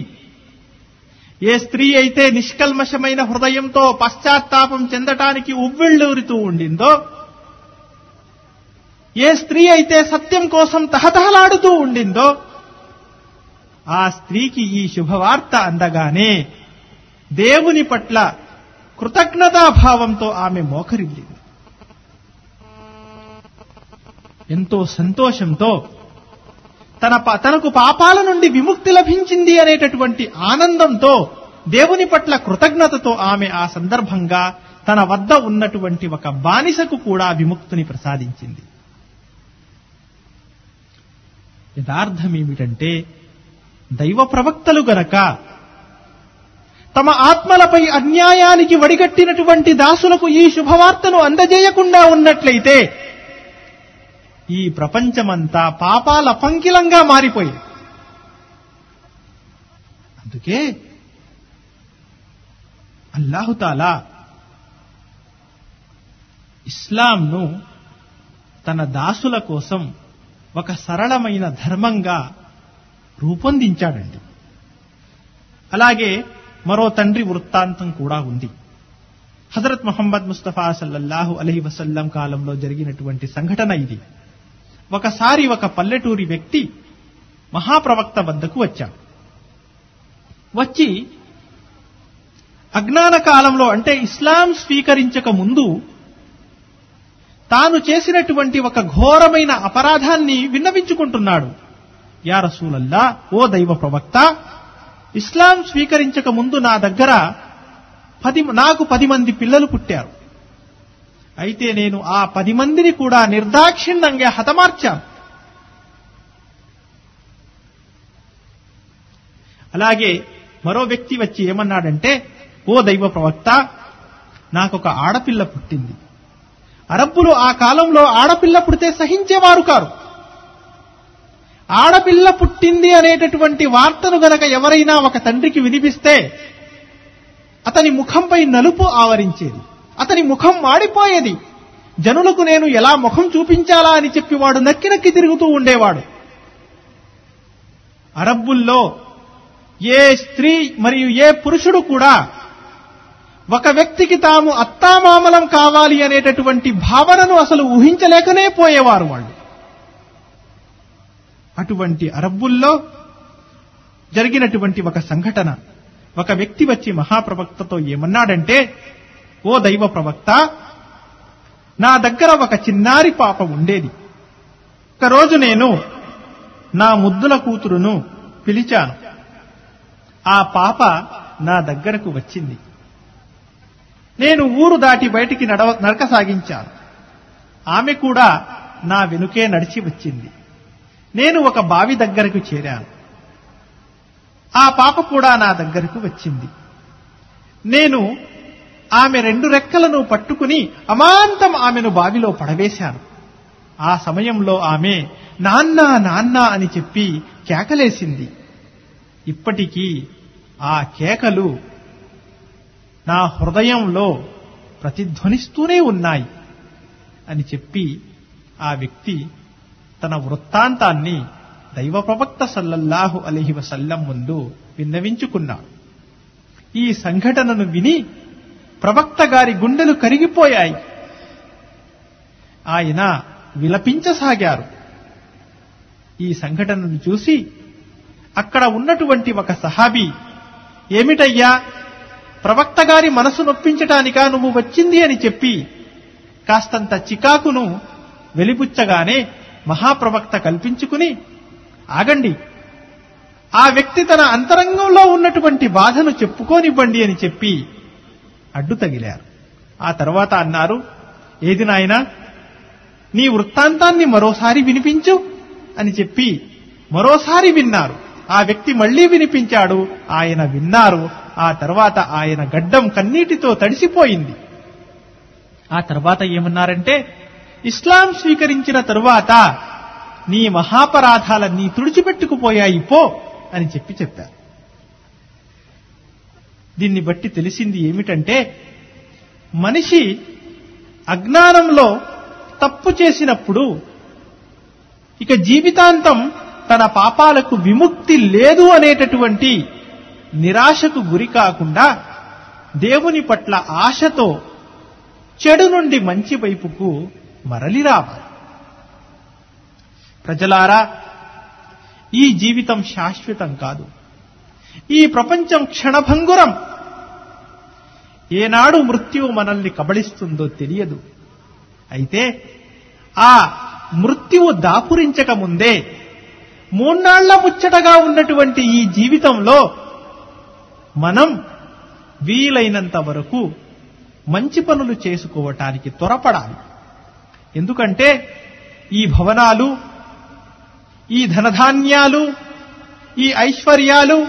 ఏ స్త్రీ అయితే నిష్కల్మషమైన హృదయంతో పశ్చాత్తాపం చెందటానికి ఉవ్విళ్ళూరుతూ ఉండిందో, ఏ స్త్రీ అయితే సత్యం కోసం తహతహలాడుతూ ఉండిందో, ఆ స్త్రీకి ఈ శుభవార్త అందగానే దేవుని పట్ల కృతజ్ఞతాభావంతో ఆమె మోకరిల్లింది. ఎంతో సంతోషంతో తనకు పాపాల నుండి విముక్తి లభించింది అనేటటువంటి ఆనందంతో, దేవుని పట్ల కృతజ్ఞతతో ఆమె ఆ సందర్భంగా తన వద్ద ఉన్నటువంటి ఒక బానిసకు కూడా విముక్తిని ప్రసాదించింది. యథార్థమేమిటంటే, దైవ ప్రవక్తలు గనక తమ ఆత్మలపై అన్యాయానికి వడిగట్టినటువంటి దాసులకు ఈ శుభవార్తను అందజేయకుండా ఉన్నట్లయితే ఈ ప్రపంచమంతా పాపాల పంకిలంగా మారిపోయింది. అందుకే అల్లాహు తాలా ఇస్లాంను తన దాసుల కోసం ఒక సరళమైన ధర్మంగా రూపొందించాడండి. అలాగే మరో తండ్రి వృత్తాంతం కూడా ఉంది. హజరత్ ముహమ్మద్ ముస్తఫా సల్లల్లాహు అలైహి వసల్లం కాలంలో జరిగినటువంటి సంఘటన ఇది. ఒకసారి ఒక పల్లెటూరి వ్యక్తి మహాప్రవక్త వద్దకు వచ్చాడు. వచ్చి అజ్ఞాన కాలంలో, అంటే ఇస్లాం స్వీకరించక ముందు తాను చేసినటువంటి ఒక ఘోరమైన అపరాధాన్ని విన్నవించుకుంటున్నాడు. యా రసూలల్లా, ఓ దైవ ప్రవక్త, ఇస్లాం స్వీకరించక ముందు నా దగ్గర నాకు 10 మంది పిల్లలు పుట్టారు. అయితే నేను ఆ 10 మందిని కూడా నిర్దాక్షిణ్యంగా హతమార్చాను. అలాగే మరో వ్యక్తి వచ్చి ఏమన్నాడంటే, ఓ దైవ ప్రవక్త, నాకొక ఆడపిల్ల పుట్టింది. అరబ్బులు ఆ కాలంలో ఆడపిల్ల పుడితే సహించేవారు కారు. ఆడపిల్ల పుట్టింది అనేటటువంటి వార్తను గనక ఎవరైనా ఒక తండ్రికి వినిపిస్తే అతని ముఖంపై నలుపు ఆవరించేది. అతని ముఖం మాడిపోయేది. జనులకు నేను ఎలా ముఖం చూపించాలా అని చెప్పి వాడు నక్కి నక్కి తిరుగుతూ ఉండేవాడు. అరబ్బుల్లో ఏ స్త్రీ మరియు ఏ పురుషుడు కూడా ఒక వ్యక్తికి తాము అత్తామామలం కావాలి అనేటటువంటి భావనను అసలు ఊహించలేకనే పోయేవారు వాళ్ళు. అటువంటి అరబ్బుల్లో జరిగినటువంటి ఒక సంఘటన, ఒక వ్యక్తి వచ్చి మహాప్రవక్తతో ఏమన్నాడంటే, ఓ దైవ ప్రవక్త, నా దగ్గర ఒక చిన్నారి పాప ఉండేది. ఒకరోజు నేను నా ముద్దుల కూతురును పిలిచాను. ఆ పాప నా దగ్గరకు వచ్చింది. నేను ఊరు దాటి బయటికి నడక సాగించాను. ఆమె కూడా నా వెనుకే నడిచి వచ్చింది. నేను ఒక బావి దగ్గరకు చేరాను. ఆ పాప కూడా నా దగ్గరకు వచ్చింది. నేను ఆమె రెండు రెక్కలను పట్టుకుని అమాంతం ఆమెను బావిలో పడవేశాను. ఆ సమయంలో ఆమె నాన్న నాన్న అని చెప్పి కేకలేసింది. ఇప్పటికీ ఆ కేకలు నా హృదయంలో ప్రతిధ్వనిస్తూనే ఉన్నాయి అని చెప్పి ఆ వ్యక్తి తన వృత్తాంతాన్ని దైవ ప్రవక్త సల్లల్లాహు అలైహి వసల్లం ముందు విన్నవించుకున్నాడు. ఈ సంఘటనను విని ప్రవక్త గారి గుండెలు కరిగిపోయాయి. ఆయన విలపించసాగారు. ఈ సంఘటనను చూసి అక్కడ ఉన్నటువంటి ఒక సహాబీ, ఏమిటయ్యా ప్రవక్త గారి మనసు నొప్పించటానికా నువ్వు వచ్చింది అని చెప్పి కాస్తంత చికాకును వెలిబుచ్చగానే మహాప్రవక్త కల్పించుకుని, ఆగండి, ఆ వ్యక్తి తన అంతరంగంలో ఉన్నటువంటి బాధను చెప్పుకోనివ్వండి అని చెప్పి అడ్డు తగిలారు. ఆ తర్వాత అన్నారు, ఏది నాయనా, నీ వృత్తాంతాన్ని మరోసారి వినిపించు అని చెప్పి మరోసారి విన్నారు. ఆ వ్యక్తి మళ్లీ వినిపించాడు. ఆయన విన్నారు. ఆ తర్వాత ఆయన గడ్డం కన్నీటితో తడిసిపోయింది. ఆ తర్వాత ఏమన్నారంటే, ఇస్లాం స్వీకరించిన తరువాత నీ మహాపరాధాలన్నీ తుడిచిపెట్టుకుపోయాయి పో అని చెప్పారు. దీన్ని బట్టి తెలిసింది ఏమిటంటే, మనిషి అజ్ఞానంలో తప్పు చేసినప్పుడు ఇక జీవితాంతం తన పాపాలకు విముక్తి లేదు అనేటటువంటి నిరాశకు గురి కాకుండా దేవుని పట్ల ఆశతో చెడు నుండి మంచి వైపుకు మరలి రావాలి. ప్రజలారా, ఈ జీవితం శాశ్వతం కాదు. ఈ ప్రపంచం క్షణభంగురం. ఏనాడు మృత్యువు మనల్ని కబళిస్తుందో తెలియదు. అయితే ఆ మృత్యువు దాపురించక ముందే మూన్నాళ్ల ముచ్చటగా ఉన్నటువంటి ఈ జీవితంలో మనం వీలైనంత వరకు మంచి పనులు చేసుకోవటానికి త్వరపడాలి. ఎందుకంటే ఈ భవనాలు, ఈ ధనధాన్యాలు, ఈ ఐశ్వర్యాలు,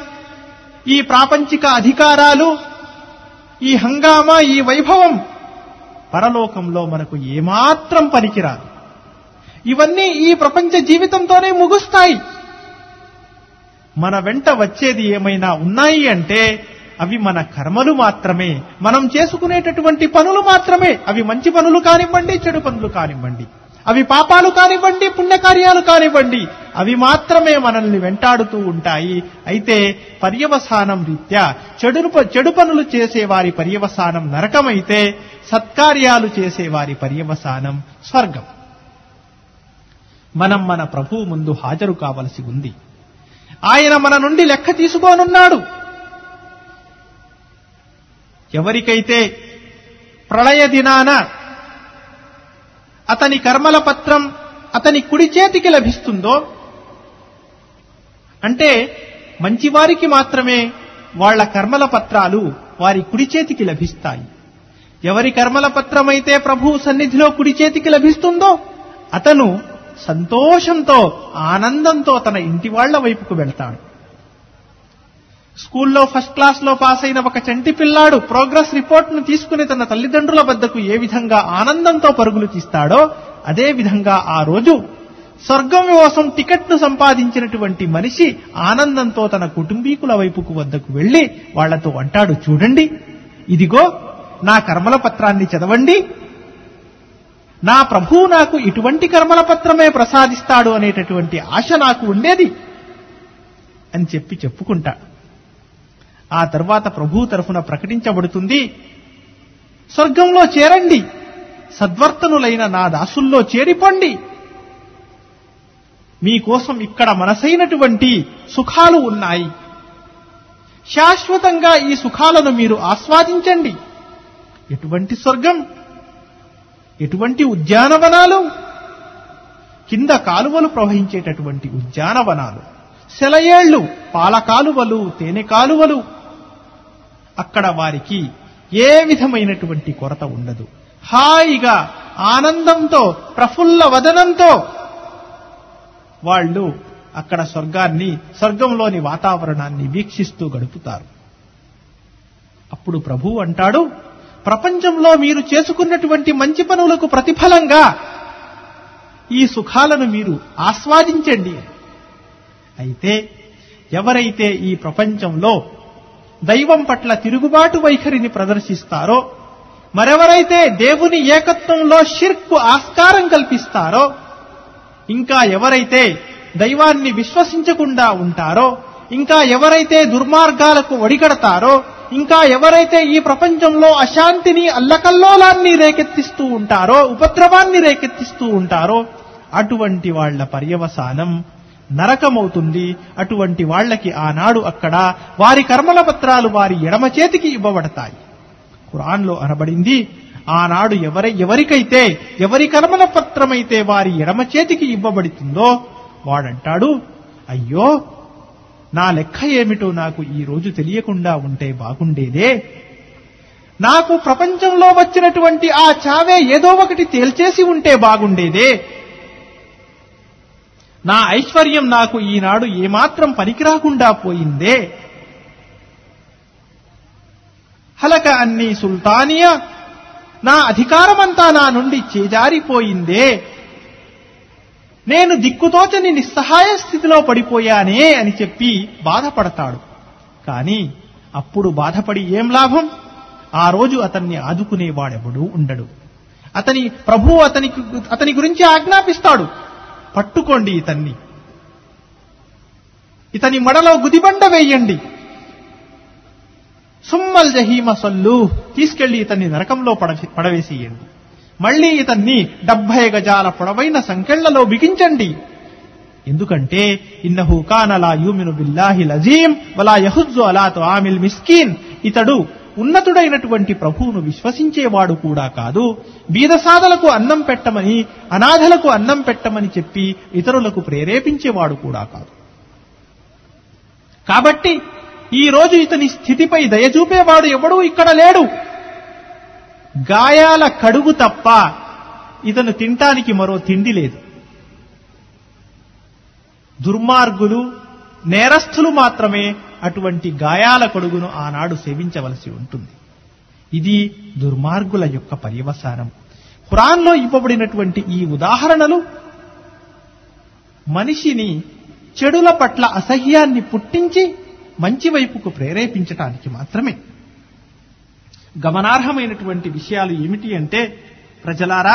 ఈ ప్రాపంచిక అధికారాలు, ఈ హంగామా, ఈ వైభవం పరలోకంలో మనకు ఏమాత్రం పనికిరాదు. ఇవన్నీ ఈ ప్రపంచ జీవితంతోనే ముగుస్తాయి. మన వెంట వచ్చేది ఏమైనా ఉన్నాయి అంటే అవి మన కర్మలు మాత్రమే, మనం చేసుకునేటటువంటి పనులు మాత్రమే. అవి మంచి పనులు కానివ్వండి, చెడు పనులు కానివ్వండి, అవి పాపాలు కానివ్వండి, పుణ్యకార్యాలు కానివ్వండి, అవి మాత్రమే మనల్ని వెంటాడుతూ ఉంటాయి. అయితే పర్యవసానం రీత్యా చెడు పనులు చేసేవారి పర్యవసానం నరకమైతే, సత్కార్యాలు చేసేవారి పర్యవసానం స్వర్గం. మనం మన ప్రభువు ముందు హాజరు కావలసి ఉంది. ఆయన మన నుండి లెక్క తీసుకోనున్నాడు. ఎవరికైతే ప్రళయ దినాన అతని కర్మల పత్రం అతని కుడి చేతికి లభిస్తుందో, అంటే మంచివారికి మాత్రమే వాళ్ల కర్మల పత్రాలు వారి కుడి చేతికి లభిస్తాయి. ఎవరి కర్మల పత్రమైతే ప్రభువు సన్నిధిలో కుడి చేతికి లభిస్తుందో అతను సంతోషంతో, ఆనందంతో తన ఇంటి వాళ్ల వైపుకు వెళ్తాడు. స్కూల్లో ఫస్ట్ క్లాస్లో పాస్ అయిన ఒక చంటి పిల్లాడు ప్రోగ్రెస్ రిపోర్ట్ను తీసుకుని తన తల్లిదండ్రుల వద్దకు ఏ విధంగా ఆనందంతో పరుగులు తీస్తాడో, అదేవిధంగా ఆ రోజు స్వర్గం కోసం టికెట్ను సంపాదించినటువంటి మనిషి ఆనందంతో తన కుటుంబీకుల వైపుకు వద్దకు వెళ్లి వాళ్లతో అంటాడు, చూడండి ఇదిగో నా కర్మల పత్రాన్ని చదవండి, నా ప్రభువు నాకు ఇటువంటి కర్మల పత్రమే ప్రసాదిస్తాడు అనేటటువంటి ఆశ నాకు ఉండేది అని చెప్పి చెప్పుకుంటా. ఆ తర్వాత ప్రభువు తరఫున ప్రకటించబడుతుంది, స్వర్గంలో చేరండి, సద్వర్తనులైన నా దాసుల్లో చేరిపండి, మీకోసం ఇక్కడ మనసైనటువంటి సుఖాలు ఉన్నాయి, శాశ్వతంగా ఈ సుఖాలను మీరు ఆస్వాదించండి. ఎటువంటి స్వర్గం, ఎటువంటి ఉద్యానవనాలు, కింద కాలువలు ప్రవహించేటటువంటి ఉద్యానవనాలు, సెలయేళ్లు, పాల కాలువలు, తేనె కాలువలు, అక్కడ వారికి ఏ విధమైనటువంటి కొరత ఉండదు. హాయిగా ఆనందంతో ప్రఫుల్ల వదనంతో వాళ్ళు అక్కడ స్వర్గంలోని వాతావరణాన్ని వీక్షిస్తూ గడుపుతారు. అప్పుడు ప్రభువు అంటాడు, ప్రపంచంలో మీరు చేసుకున్నటువంటి మంచి పనులకు ప్రతిఫలంగా ఈ సుఖాలను మీరు ఆస్వాదించండి. అయితే ఎవరైతే ఈ ప్రపంచంలో దైవం పట్ల తిరుగుబాటు వైఖరిని ప్రదర్శిస్తారో, మరెవరైతే దేవుని ఏకత్వంలో షిర్కు ఆస్కారం కల్పిస్తారో, ఇంకా ఎవరైతే దైవాన్ని విశ్వసించకుండా ఉంటారో, ఇంకా ఎవరైతే దుర్మార్గాలకు ఒడిగడతారో, ఇంకా ఎవరైతే ఈ ప్రపంచంలో అశాంతిని, అల్లకల్లోలాన్ని రేకెత్తిస్తూ ఉంటారో, ఉపద్రవాన్ని రేకెత్తిస్తూ ఉంటారో, అటువంటి వాళ్ల పర్యవసానం నరకమవుతుంది. అటువంటి వాళ్లకి ఆనాడు అక్కడ వారి కర్మల పత్రాలు వారి ఎడమ చేతికి ఇవ్వబడతాయి. ఖురాన్లో అనబడింది, ఆనాడు ఎవరికైతే ఎవరి కర్మల పత్రమైతే వారి ఎడమ చేతికి ఇవ్వబడుతుందో వాడంటాడు, అయ్యో నా లెక్క ఏమిటో నాకు ఈ రోజు తెలియకుండా ఉంటే బాగుండేదే, నాకు ప్రపంచంలో వచ్చినటువంటి ఆ చావే ఏదో ఒకటి తేల్చేసి ఉంటే బాగుండేదే, నా ఐశ్వర్యం నాకు ఈనాడు ఏమాత్రం పనికిరాకుండా పోయిందే, హలక అన్ని సుల్తానియా, నా అధికారమంతా నా నుండి చేజారిపోయిందే, నేను దిక్కుతోచని నిస్సహాయ స్థితిలో పడిపోయానే అని చెప్పి బాధపడతాడు. కానీ అప్పుడు బాధపడి ఏం లాభం? ఆ రోజు అతన్ని ఆదుకునేవాడెవడూ ఉండడు. ప్రభువు అతని గురించి ఆజ్ఞాపిస్తాడు, పట్టుకోండి ఇతన్ని, ఇతని మడలో గుదిబండ వేయండి, సుమ్మల్ జహీమ సల్లు, తీసుకెళ్లి ఇతన్ని నరకంలో పడవేసేయండి, మళ్లీ ఇతన్ని 70 గజాల పొడవైన సంకెళ్లలో బిగించండి. ఎందుకంటే ఇన్నహు కాన లా యూమిను బిల్లాహి లజీం వలా యహుజ్జు అలా తుఆమిల్ మిస్కీన్, ఇతడు ఉన్నతుడైనటువంటి ప్రభువును విశ్వసించేవాడు కూడా కాదు, బీదసాదలకు అన్నం పెట్టమని, అనాథలకు అన్నం పెట్టమని చెప్పి ఇతరులకు ప్రేరేపించేవాడు కూడా కాదు. కాబట్టి ఈ రోజు ఇతని స్థితిపై దయచూపేవాడు ఎవడూ ఇక్కడ లేడు. గాయాల కడుగు తప్ప ఇతను తినటానికి మరో తిండి లేదు. దుర్మార్గులు, నేరస్థులు మాత్రమే అటువంటి గాయాల కడుగును ఆనాడు సేవించవలసి ఉంటుంది. ఇది దుర్మార్గుల యొక్క పర్యవసానం. ఖురాన్లో ఇవ్వబడినటువంటి ఈ ఉదాహరణలు మనిషిని చెడుల పట్ల అసహ్యాన్ని పుట్టించి మంచి వైపుకు ప్రేరేపించటానికి మాత్రమే. గమనార్హమైనటువంటి విషయాలు ఏమిటి అంటే, ప్రజలారా,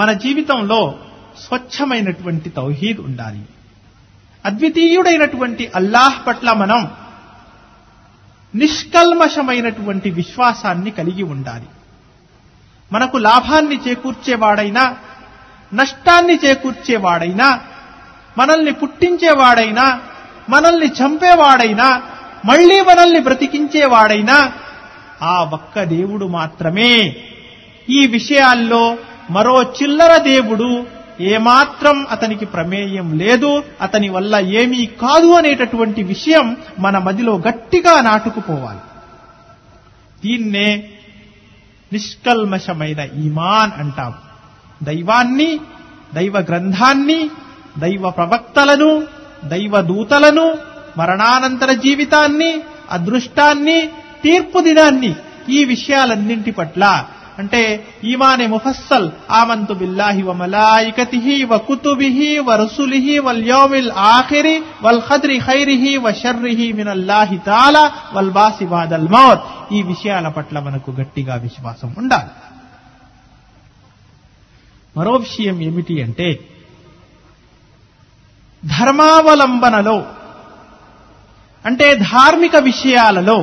మన జీవితంలో స్వచ్ఛమైనటువంటి తౌహీద్ ఉండాలి. అద్వితీయుడైనటువంటి అల్లాహ్ పట్ల మనం నిష్కల్మషమైనటువంటి విశ్వాసాన్ని కలిగి ఉండాలి. మనకు లాభాన్ని చేకూర్చేవాడైనా, నష్టాన్ని చేకూర్చేవాడైనా, మనల్ని పుట్టించేవాడైనా, మనల్ని చంపేవాడైనా, మళ్లీ మనల్ని బ్రతికించేవాడైనా ఆ ఒక్క దేవుడు మాత్రమే. ఈ విషయాల్లో మరో చిల్లర దేవుడు ఏమాత్రం అతనికి ప్రమేయం లేదు, అతని వల్ల ఏమీ కాదు అనేటటువంటి విషయం మన మదిలో గట్టిగా నాటుకుపోవాలి. దీన్నే నిష్కల్మషమైన ఈమాన్ అంటాం. దైవాన్ని, దైవ గ్రంథాన్ని, దైవ ప్రవక్తలను, దైవదూతలను, మరణానంతర జీవితాన్ని, అదృష్టాన్ని, తీర్పు దినాన్ని, ఈ విషయాలన్నింటి పట్ల అంటే ఈమానే ముఫస్సల్, ఆమంతు బిల్లాహి వ మలాయికతిహి వ కుతుబిహి వ రసులిహి వల్ యౌమిల్ ఆఖిరి వల్ ఖద్రి ఖైరిహి వ షర్రిహి మినల్లాహి తఆలా వల్ బాసి బాదల్ మౌత్. ఈ విషయాల పట్ల మనకు గట్టిగా విశ్వాసం ఉండాలి. మరో విషయం ఏమిటి అంటే, ధర్మావలంబనలో అంటే ధార్మిక విషయాలలో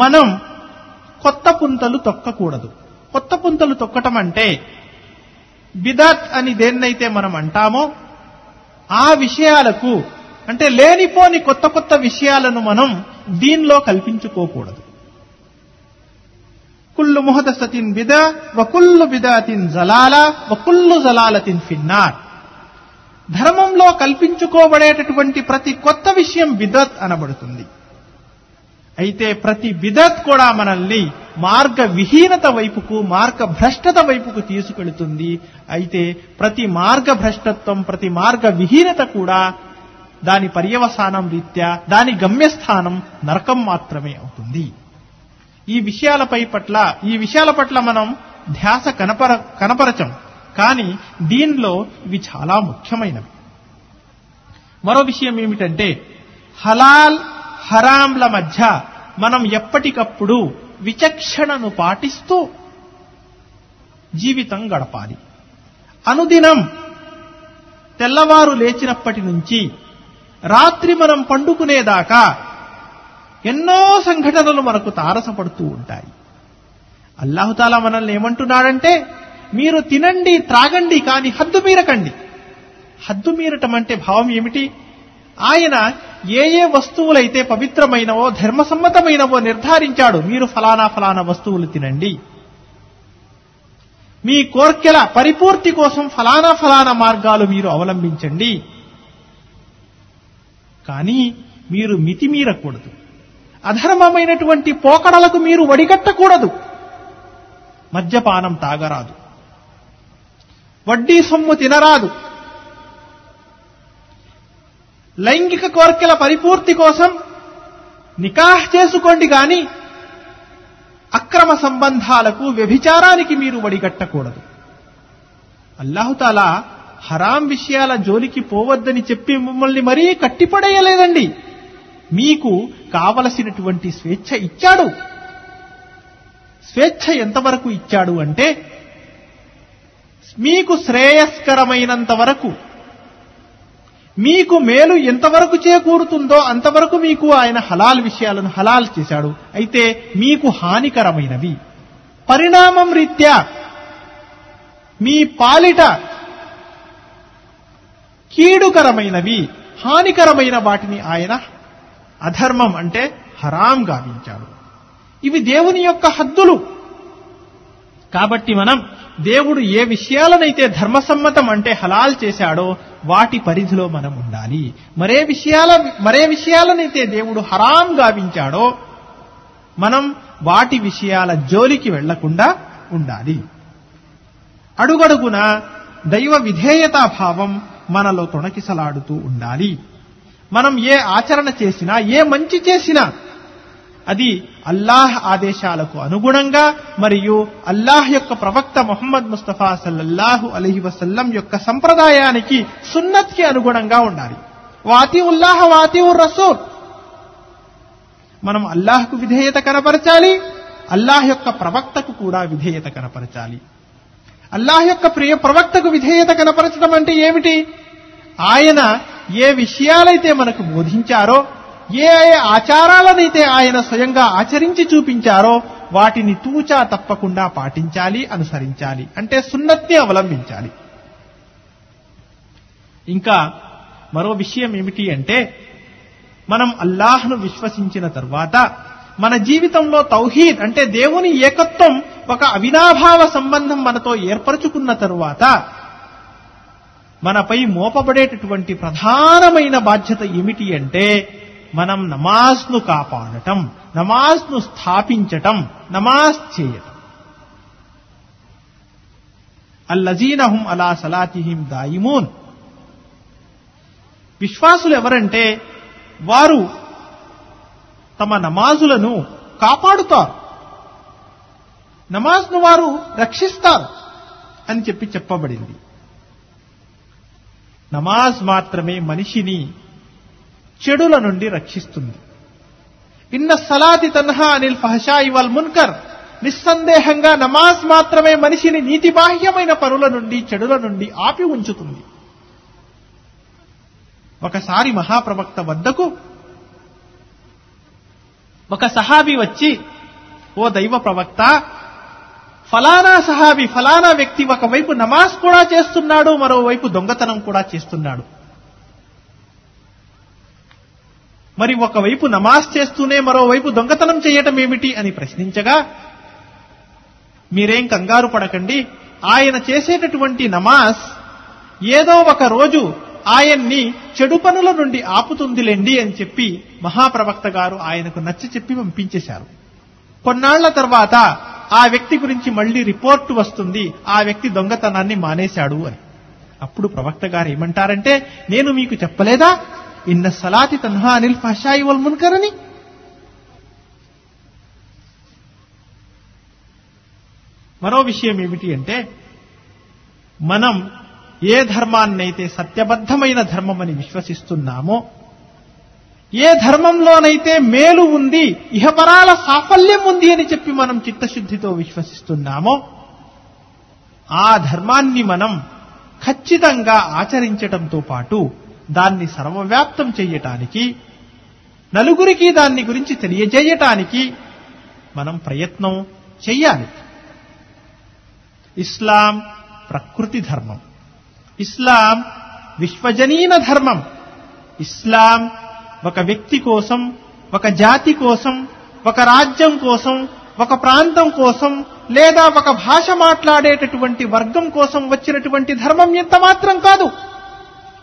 మనం కొత్త పుంతలు తొక్కకూడదు. కొత్త పుంతలు తొక్కటం అంటే బిదాత్ అని దేన్నైతే మనం అంటామో ఆ విషయాలకు, అంటే లేనిపోని కొత్త కొత్త విషయాలను మనం దీనిలో కల్పించుకోకూడదు. కుల్లు ముహదసతిన్ బిదా వకుల్లు బిదాతిన్ జలాలా వకుల్లు జలాలతిన్ ఫిన్నార్. ధర్మంలో కల్పించుకోబడేటటువంటి ప్రతి కొత్త విషయం బిదత్ అనబడుతుంది. అయితే ప్రతి బిదత్ కూడా మనల్ని మార్గ విహీనత వైపుకు, మార్గ భ్రష్టత వైపుకు తీసుకెళుతుంది. అయితే ప్రతి మార్గ భ్రష్టత్వం, ప్రతి మార్గ విహీనత కూడా దాని పర్యవసానం రీత్యా, దాని గమ్యస్థానం నరకం మాత్రమే అవుతుంది. ఈ విషయాల పట్ల మనం ధ్యాస కనపరచం, కానీ దీనిలో ఇవి చాలా ముఖ్యమైనవి. మరో విషయం ఏమిటంటే, హలాల్ హరాంల మధ్య మనం ఎప్పటికప్పుడు విచక్షణను పాటిస్తూ జీవితం గడపాలి. అనుదినం తెల్లవారు లేచినప్పటి నుంచి రాత్రి మనం పండుకునేదాకా ఎన్నో సంఘటనలు మనకు తారసపడుతూ ఉంటాయి. అల్లాహుతాలా మనల్ని ఏమంటున్నాడంటే, మీరు తినండి, త్రాగండి, కానీ హద్దు మీరకండి. హద్దు మీరటం అంటే భావం ఏమిటి? ఆయన ఏ ఏ వస్తువులైతే పవిత్రమైనవో, ధర్మసమ్మతమైనవో నిర్ధారించాడు. మీరు ఫలానా ఫలానా వస్తువులు తినండి, మీ కోర్కెల పరిపూర్తి కోసం ఫలానా ఫలానా మార్గాలు మీరు అవలంబించండి, కానీ మీరు మితిమీరకూడదు. అధర్మమైనటువంటి పోకడలకు మీరు వడిగట్టకూడదు. మద్యపానం తాగరాదు, వడ్డీ సొమ్ము తినరాదు, లైంగిక కోర్కెల పరిపూర్తి కోసం నికాహ్ చేసుకోండి, కానీ అక్రమ సంబంధాలకు, వ్యభిచారానికి మీరు వడిగట్టకూడదు. అల్లాహుతాలా హరాం విషయాల జోలికి పోవద్దని చెప్పి మిమ్మల్ని మరీ కట్టిపడేయలేదండి, మీకు కావలసినటువంటి స్వేచ్ఛ ఇచ్చాడు. స్వేచ్ఛ ఎంతవరకు ఇచ్చాడు అంటే, మీకు శ్రేయస్కరమైనంత వరకు, మీకు మేలు ఎంతవరకు చేకూరుతుందో అంతవరకు మీకు ఆయన హలాల్ విషయాలను హలాల్ చేశాడు. అయితే మీకు హానికరమైనవి, పరిణామం రీత్యా మీ పాలిట కీడుకరమైనవి, హానికరమైన వాటిని ఆయన అధర్మం అంటే హరాం గావించాడు. ఇవి దేవుని యొక్క హద్దులు. కాబట్టి మనం దేవుడు ఏ విషయాలనైతే ధర్మసమ్మతం అంటే హలాల్ చేశాడో వాటి పరిధిలో మనం ఉండాలి. మరే విషయాలనైతే దేవుడు హరాం గావించాడో మనం వాటి విషయాల జోలికి వెళ్లకుండా ఉండాలి. అడుగడుగున దైవ విధేయతాభావం మనలో తొణకిసలాడుతూ ఉండాలి. మనం ఏ ఆచరణ చేసినా, ఏ మంచి చేసినా అది అల్లాహ్ ఆదేశాలకు అనుగుణంగా మరియు అల్లాహ్ యొక్క ప్రవక్త ముహమ్మద్ ముస్తఫా సల్లల్లాహు అలైహి వసల్లం యొక్క సంప్రదాయానికి, సున్నత్కి అనుగుణంగా ఉండాలి. వాతి ఉల్లాహ్ వాతి ఉర్ రసూల్. మనం అల్లాహ్కు విధేయత కనపరచాలి, అల్లాహ్ యొక్క ప్రవక్తకు కూడా విధేయత కనపరచాలి. అల్లాహ్ యొక్క ప్రియ ప్రవక్తకు విధేయత కనపరచడం అంటే ఏమిటి? ఆయన ఏ విషయాలైతే మనకు బోధించారో, ఏ ఆచారాలనైతే ఆయన స్వయంగా ఆచరించి చూపించారో వాటిని తూచా తప్పకుండా పాటించాలి, అనుసరించాలి. అంటే సున్నత్ని అవలంబించాలి. ఇంకా మరో విషయం ఏమిటి అంటే, మనం అల్లాహ్ను విశ్వసించిన తర్వాత మన జీవితంలో తౌహీద్ అంటే దేవుని ఏకత్వం ఒక అవినాభావ సంబంధం మనతో ఏర్పరచుకున్న తరువాత మనపై మోపబడేటటువంటి ప్రధానమైన బాధ్యత ఏమిటి అంటే, మనం నమాజ్ను కాపాడటం, నమాజ్ను స్థాపించటం, నమాజ్ చేయటం. అల్లజీన హుమ్ అలా సలాతిహిం దాయిమూన్. విశ్వాసులు ఎవరంటే వారు తమ నమాజులను కాపాడుతారు. నమాజ్ను వారు రక్షిస్తారు అని చెప్పి చెప్పబడింది. నమాజ్ మాత్రమే మనిషిని చెడుల నుండి రక్షిస్తుంది. ఇన్న సలాతి తన్హా అనిల్ ఫహషాయి వల్ మున్కర్. నిస్సందేహంగా నమాజ్ మాత్రమే మనిషిని నీతి బాహ్యమైన పరుల నుండి, చెడుల నుండి ఆపి ఉంచుతుంది. ఒకసారి మహాప్రవక్త వద్దకు ఒక సహాబీ వచ్చి, ఓ దైవ ప్రవక్త, ఫలానా సహాబీ, ఫలానా వ్యక్తి ఒకవైపు నమాజ్ కూడా చేస్తున్నాడు, మరోవైపు దొంగతనం కూడా చేస్తున్నాడు. మరి ఒకవైపు నమాజ్ చేస్తూనే మరోవైపు దొంగతనం చేయటం ఏమిటి అని ప్రశ్నించగా, మీరేం కంగారు పడకండి, ఆయన చేసేటటువంటి నమాజ్ ఏదో ఒక రోజు ఆయన్ని చెడు పనుల నుండి ఆపుతుందిలేండి అని చెప్పి మహాప్రవక్త గారు ఆయనకు నచ్చ చెప్పి పంపించేశారు. కొన్నాళ్ల తర్వాత ఆ వ్యక్తి గురించి మళ్లీ రిపోర్టు వస్తుంది, ఆ వ్యక్తి దొంగతనాన్ని మానేశాడు అని. అప్పుడు ప్రవక్త గారు ఏమంటారంటే, నేను మీకు చెప్పలేదా ఇన్న సలాతి తన్హా అనిల్ ఫహషాయి వల్ మున్కర్ అని? మరో విషయం ఏమిటి అంటే, మనం ఏ ధర్మాన్నైతే సత్యబద్ధమైన ధర్మమని విశ్వసిస్తున్నామో, ఏ ధర్మంలోనైతే మేలు ఉంది, ఇహపరాల సాఫల్యం ఉంది అని చెప్పి మనం చిత్తశుద్ధితో విశ్వసిస్తున్నామో, ఆ ధర్మాన్ని మనం ఖచ్చితంగా ఆచరించటంతో పాటు దాన్ని సర్వవ్యాప్తం చేయటానికి, నలుగురికి దాన్ని గురించి తెలియజేయటానికి మనం ప్రయత్నం చెయ్యాలి. ఇస్లాం ప్రకృతి ధర్మం, ఇస్లాం విశ్వజనీన ధర్మం, ఇస్లాం ఒక వ్యక్తి కోసం, ఒక జాతి కోసం, ఒక రాజ్యం కోసం, ఒక ప్రాంతం కోసం, లేదా ఒక భాష మాట్లాడేటటువంటి వర్గం కోసం వచ్చినటువంటి ధర్మం ఎంత మాత్రం కాదు.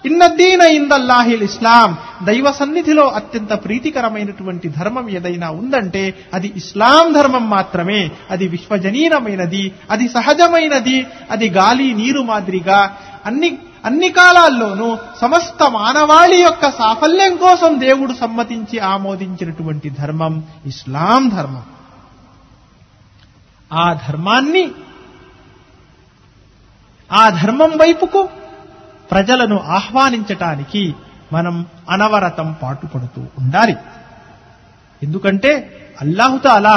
ఇన్నద్దీన ఇందల్లాహిల్ ఇస్లాం. దైవ సన్నిధిలో అత్యంత ప్రీతికరమైనటువంటి ధర్మం ఏదైనా ఉందంటే అది ఇస్లాం ధర్మం మాత్రమే. అది విశ్వజనీనమైనది, అది సహజమైనది, అది గాలి నీరు మాదిరిగా అన్ని కాలాల్లోనూ సమస్త మానవాళి యొక్క సాఫల్యం కోసం దేవుడు సమ్మతించి ఆమోదించినటువంటి ధర్మం ఇస్లాం ధర్మం. ఆ ధర్మాన్ని, ఆ ధర్మం వైపుకు ప్రజలను ఆహ్వానించటానికి మనం అనవరతం పాటుపడుతూ ఉండాలి. ఎందుకంటే అల్లాహు తాలా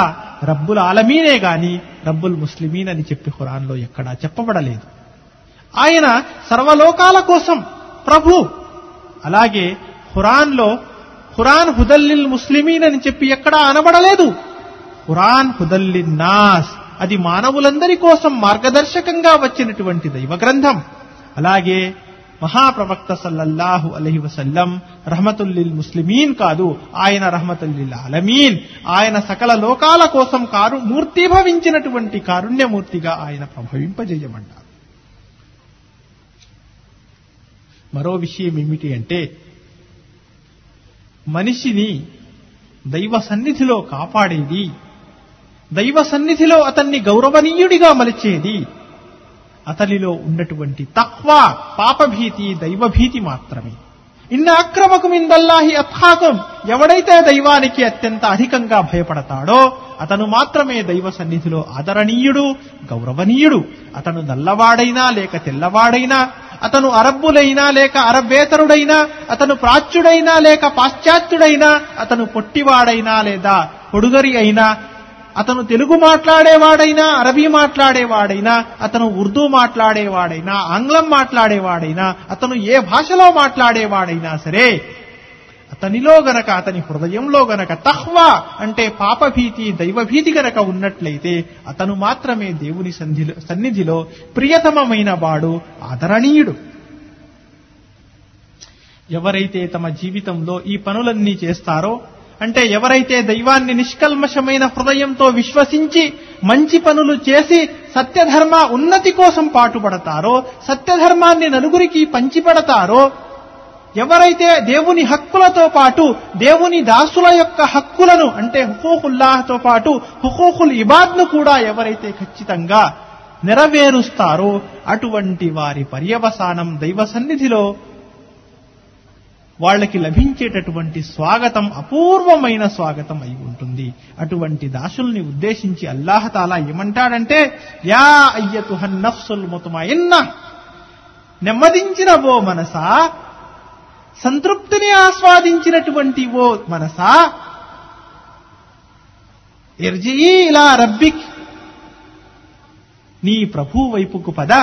రబ్బుల్ ఆలమీనే గాని రబ్బుల్ ముస్లిమీన్ అని చెప్పి ఖురాన్లో ఎక్కడా చెప్పబడలేదు. ఆయన సర్వలోకాల కోసం ప్రభు. అలాగే ఖురాన్లో ఖురాన్ హుదల్లిల్ ముస్లిమీన్ అని చెప్పి ఎక్కడా అనబడలేదు. ఖురాన్ హుదల్లిన్ నాస్, అది మానవులందరి కోసం మార్గదర్శకంగా వచ్చినటువంటి దైవ గ్రంథం. అలాగే మహాప్రవక్త సల్లల్లాహు అలైహి వసల్లం రహమతుల్లిల్ ముస్లిమీన్ కాదు, ఆయన రహమతుల్లిల్ ఆలమీన్. ఆయన సకల లోకాల కోసం మూర్తీభవించినటువంటి కారుణ్యమూర్తిగా ఆయన ప్రభవింపజేయమంటారు. మరో విషయం ఏమిటి అంటే, మనిషిని దైవ సన్నిధిలో కాపాడేది, దైవ సన్నిధిలో అతన్ని గౌరవనీయుడిగా మలిచేది అతనిలో ఉన్నటువంటి తక్వా, పాపభీతి, దైవభీతి మాత్రమే. ఇన్న అక్రమకుం ఇందల్లాహి అత్ఖాకుం. ఎవడైతే దైవానికి అత్యంత అధికంగా భయపడతాడో అతను మాత్రమే దైవ సన్నిధిలో ఆదరణీయుడు, గౌరవనీయుడు. అతను నల్లవాడైనా లేక తెల్లవాడైనా, అతను అరబ్బులైనా లేక అరబ్బేతరుడైనా, అతను ప్రాచ్యుడైనా లేక పాశ్చాత్యుడైనా, అతను పొట్టివాడైనా లేదా పొడుగరి అయినా, అతను తెలుగు మాట్లాడేవాడైనా అరబీ మాట్లాడేవాడైనా, అతను ఉర్దూ మాట్లాడేవాడైనా ఆంగ్లం మాట్లాడేవాడైనా, అతను ఏ భాషలో మాట్లాడేవాడైనా సరే, అతనిలో గనక, అతని హృదయంలో గనక తహ్వా అంటే పాపభీతి, దైవభీతి గనక ఉన్నట్లయితే అతను మాత్రమే దేవుని సన్నిధిలో ప్రియతమమైన వాడు, ఆదరణీయుడు. ఎవరైతే తమ జీవితంలో ఈ పనులన్నీ చేస్తారో, అంటే ఎవరైతే దైవాన్ని నిష్కల్మషమైన హృదయంతో విశ్వసించి మంచి పనులు చేసి సత్యధర్మ ఉన్నతి కోసం పాటుపడతారో, సత్యధర్మాన్ని నలుగురికి పంచిపెడతారో, ఎవరైతే దేవుని హక్కులతో పాటు దేవుని దాసుల యొక్క హక్కులను అంటే హుకూకుల్లాహ్తో పాటు హుకూకుల్ ఇబాద్ను కూడా ఎవరైతే ఖచ్చితంగా నెరవేరుస్తారో అటువంటి వారి పర్యవసానం దైవ సన్నిధిలో వాళ్ళకి లభించేటటువంటి స్వాగతం అపూర్వమైన స్వాగతం అయి ఉంటుంది. అటువంటి దాసుల్ని ఉద్దేశించి అల్లాహ్ తాలా ఏమంటాడంటే, యా అయ్యతుహన్ నఫ్సుల్ ముత్మయిన్నా, నెమ్మదించిన ఓ మనసా, సంతృప్తిని ఆస్వాదించినటువంటి ఓ మనసా, ఇర్జిఈ ఇలా రబ్బిక్, నీ ప్రభు వైపుకు పద,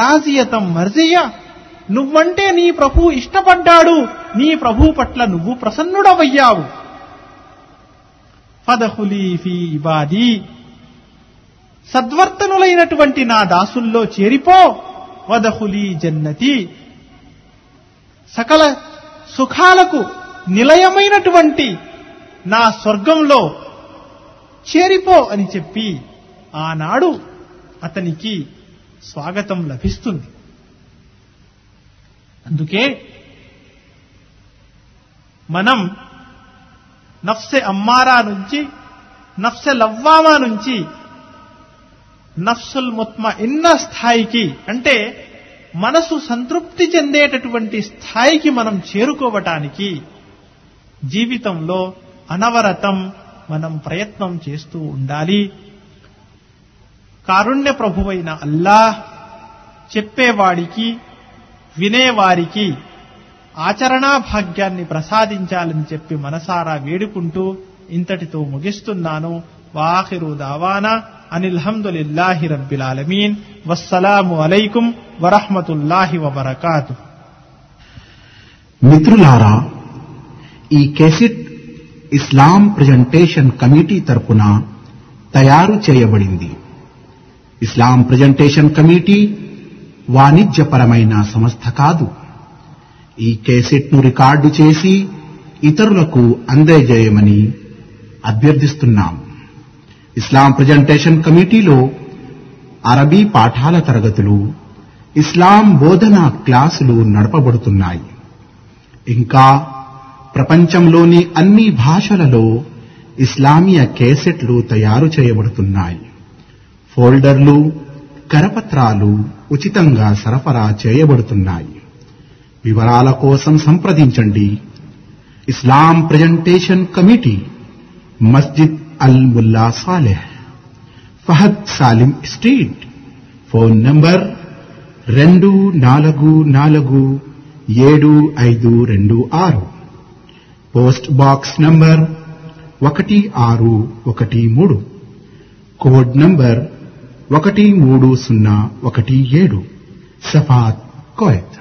రాజియతం మర్జియా, నువ్వంటే నీ ప్రభు ఇష్టపడ్డాడు, నీ ప్రభు పట్ల నువ్వు ప్రసన్నుడవయ్యావు. ఫదఖులీ ఫీ ఇబాదీ, సద్వర్తనులైనటువంటి నా దాసుల్లో చేరిపో. వదఖులీ జన్నతి, సకల సుఖాలకు నిలయమైనటువంటి నా స్వర్గంలో చేరిపో అని చెప్పి ఆనాడు అతనికి స్వాగతం లభిస్తుంది. అందుకే మనం నఫ్సె అమ్మారా నుంచి, నఫ్సె లవ్వామా నుంచి నఫ్సుల్ ముత్మయిన్న స్థాయికి, అంటే మనసు సంతృప్తి చెందేటటువంటి స్థాయికి మనం చేరుకోవటానికి జీవితంలో అనవరతం మనం ప్రయత్నం చేస్తూ ఉండాలి. కారుణ్య ప్రభువైన అల్లాహ్ చెప్పేవాడికి, వినేవారికి ఆచరణా భాగ్యాన్ని ప్రసాదించాలని చెప్పి మనసారా వేడుకుంటూ ఇంతటితో ముగిస్తున్నాను. వాఖిరు దావానా అనిల్హమ్దులిల్లాహి రబ్బిల్ ఆలమీన్. వస్సలాము అలైకుం వరహ్మతుల్లాహి వబరకాతు. మిత్రులారా, ఈ కేసెట్ ఇస్లాం ప్రెజెంటేషన్ కమిటీ తరపున తయారు చేయబడింది. ఇస్లాం ప్రెజెంటేషన్ కమిటీ వాణిజ్యపరమైన సంస్థ కాదు. ఈ కేసెట్ను రికార్డు చేసి ఇతరులకు అందజేయమని అభ్యర్థిస్తున్నాం. ఇస్లాం ప్రజెంటేషన్ కమిటీలో అరబీ పాఠాల తరగతులు, ఇస్లాం బోధనా క్లాసులు నడపబడుతున్నాయి. ఇంకా ప్రపంచంలోని అన్ని భాషలలో ఇస్లామీయ కేసెట్లు తయారు చేయబడుతున్నాయి. ఫోల్డర్లు, కరపత్రాలు ఉచితంగా సరఫరా చేయబడుతున్నాయి. వివరాల కోసం సంప్రదించండి. Islam presentation committee, Masjid Al Mulla Saleh Fahad Salem street, phone number 24475226, post box number 1613, code number 130117, Safat, Kuwait.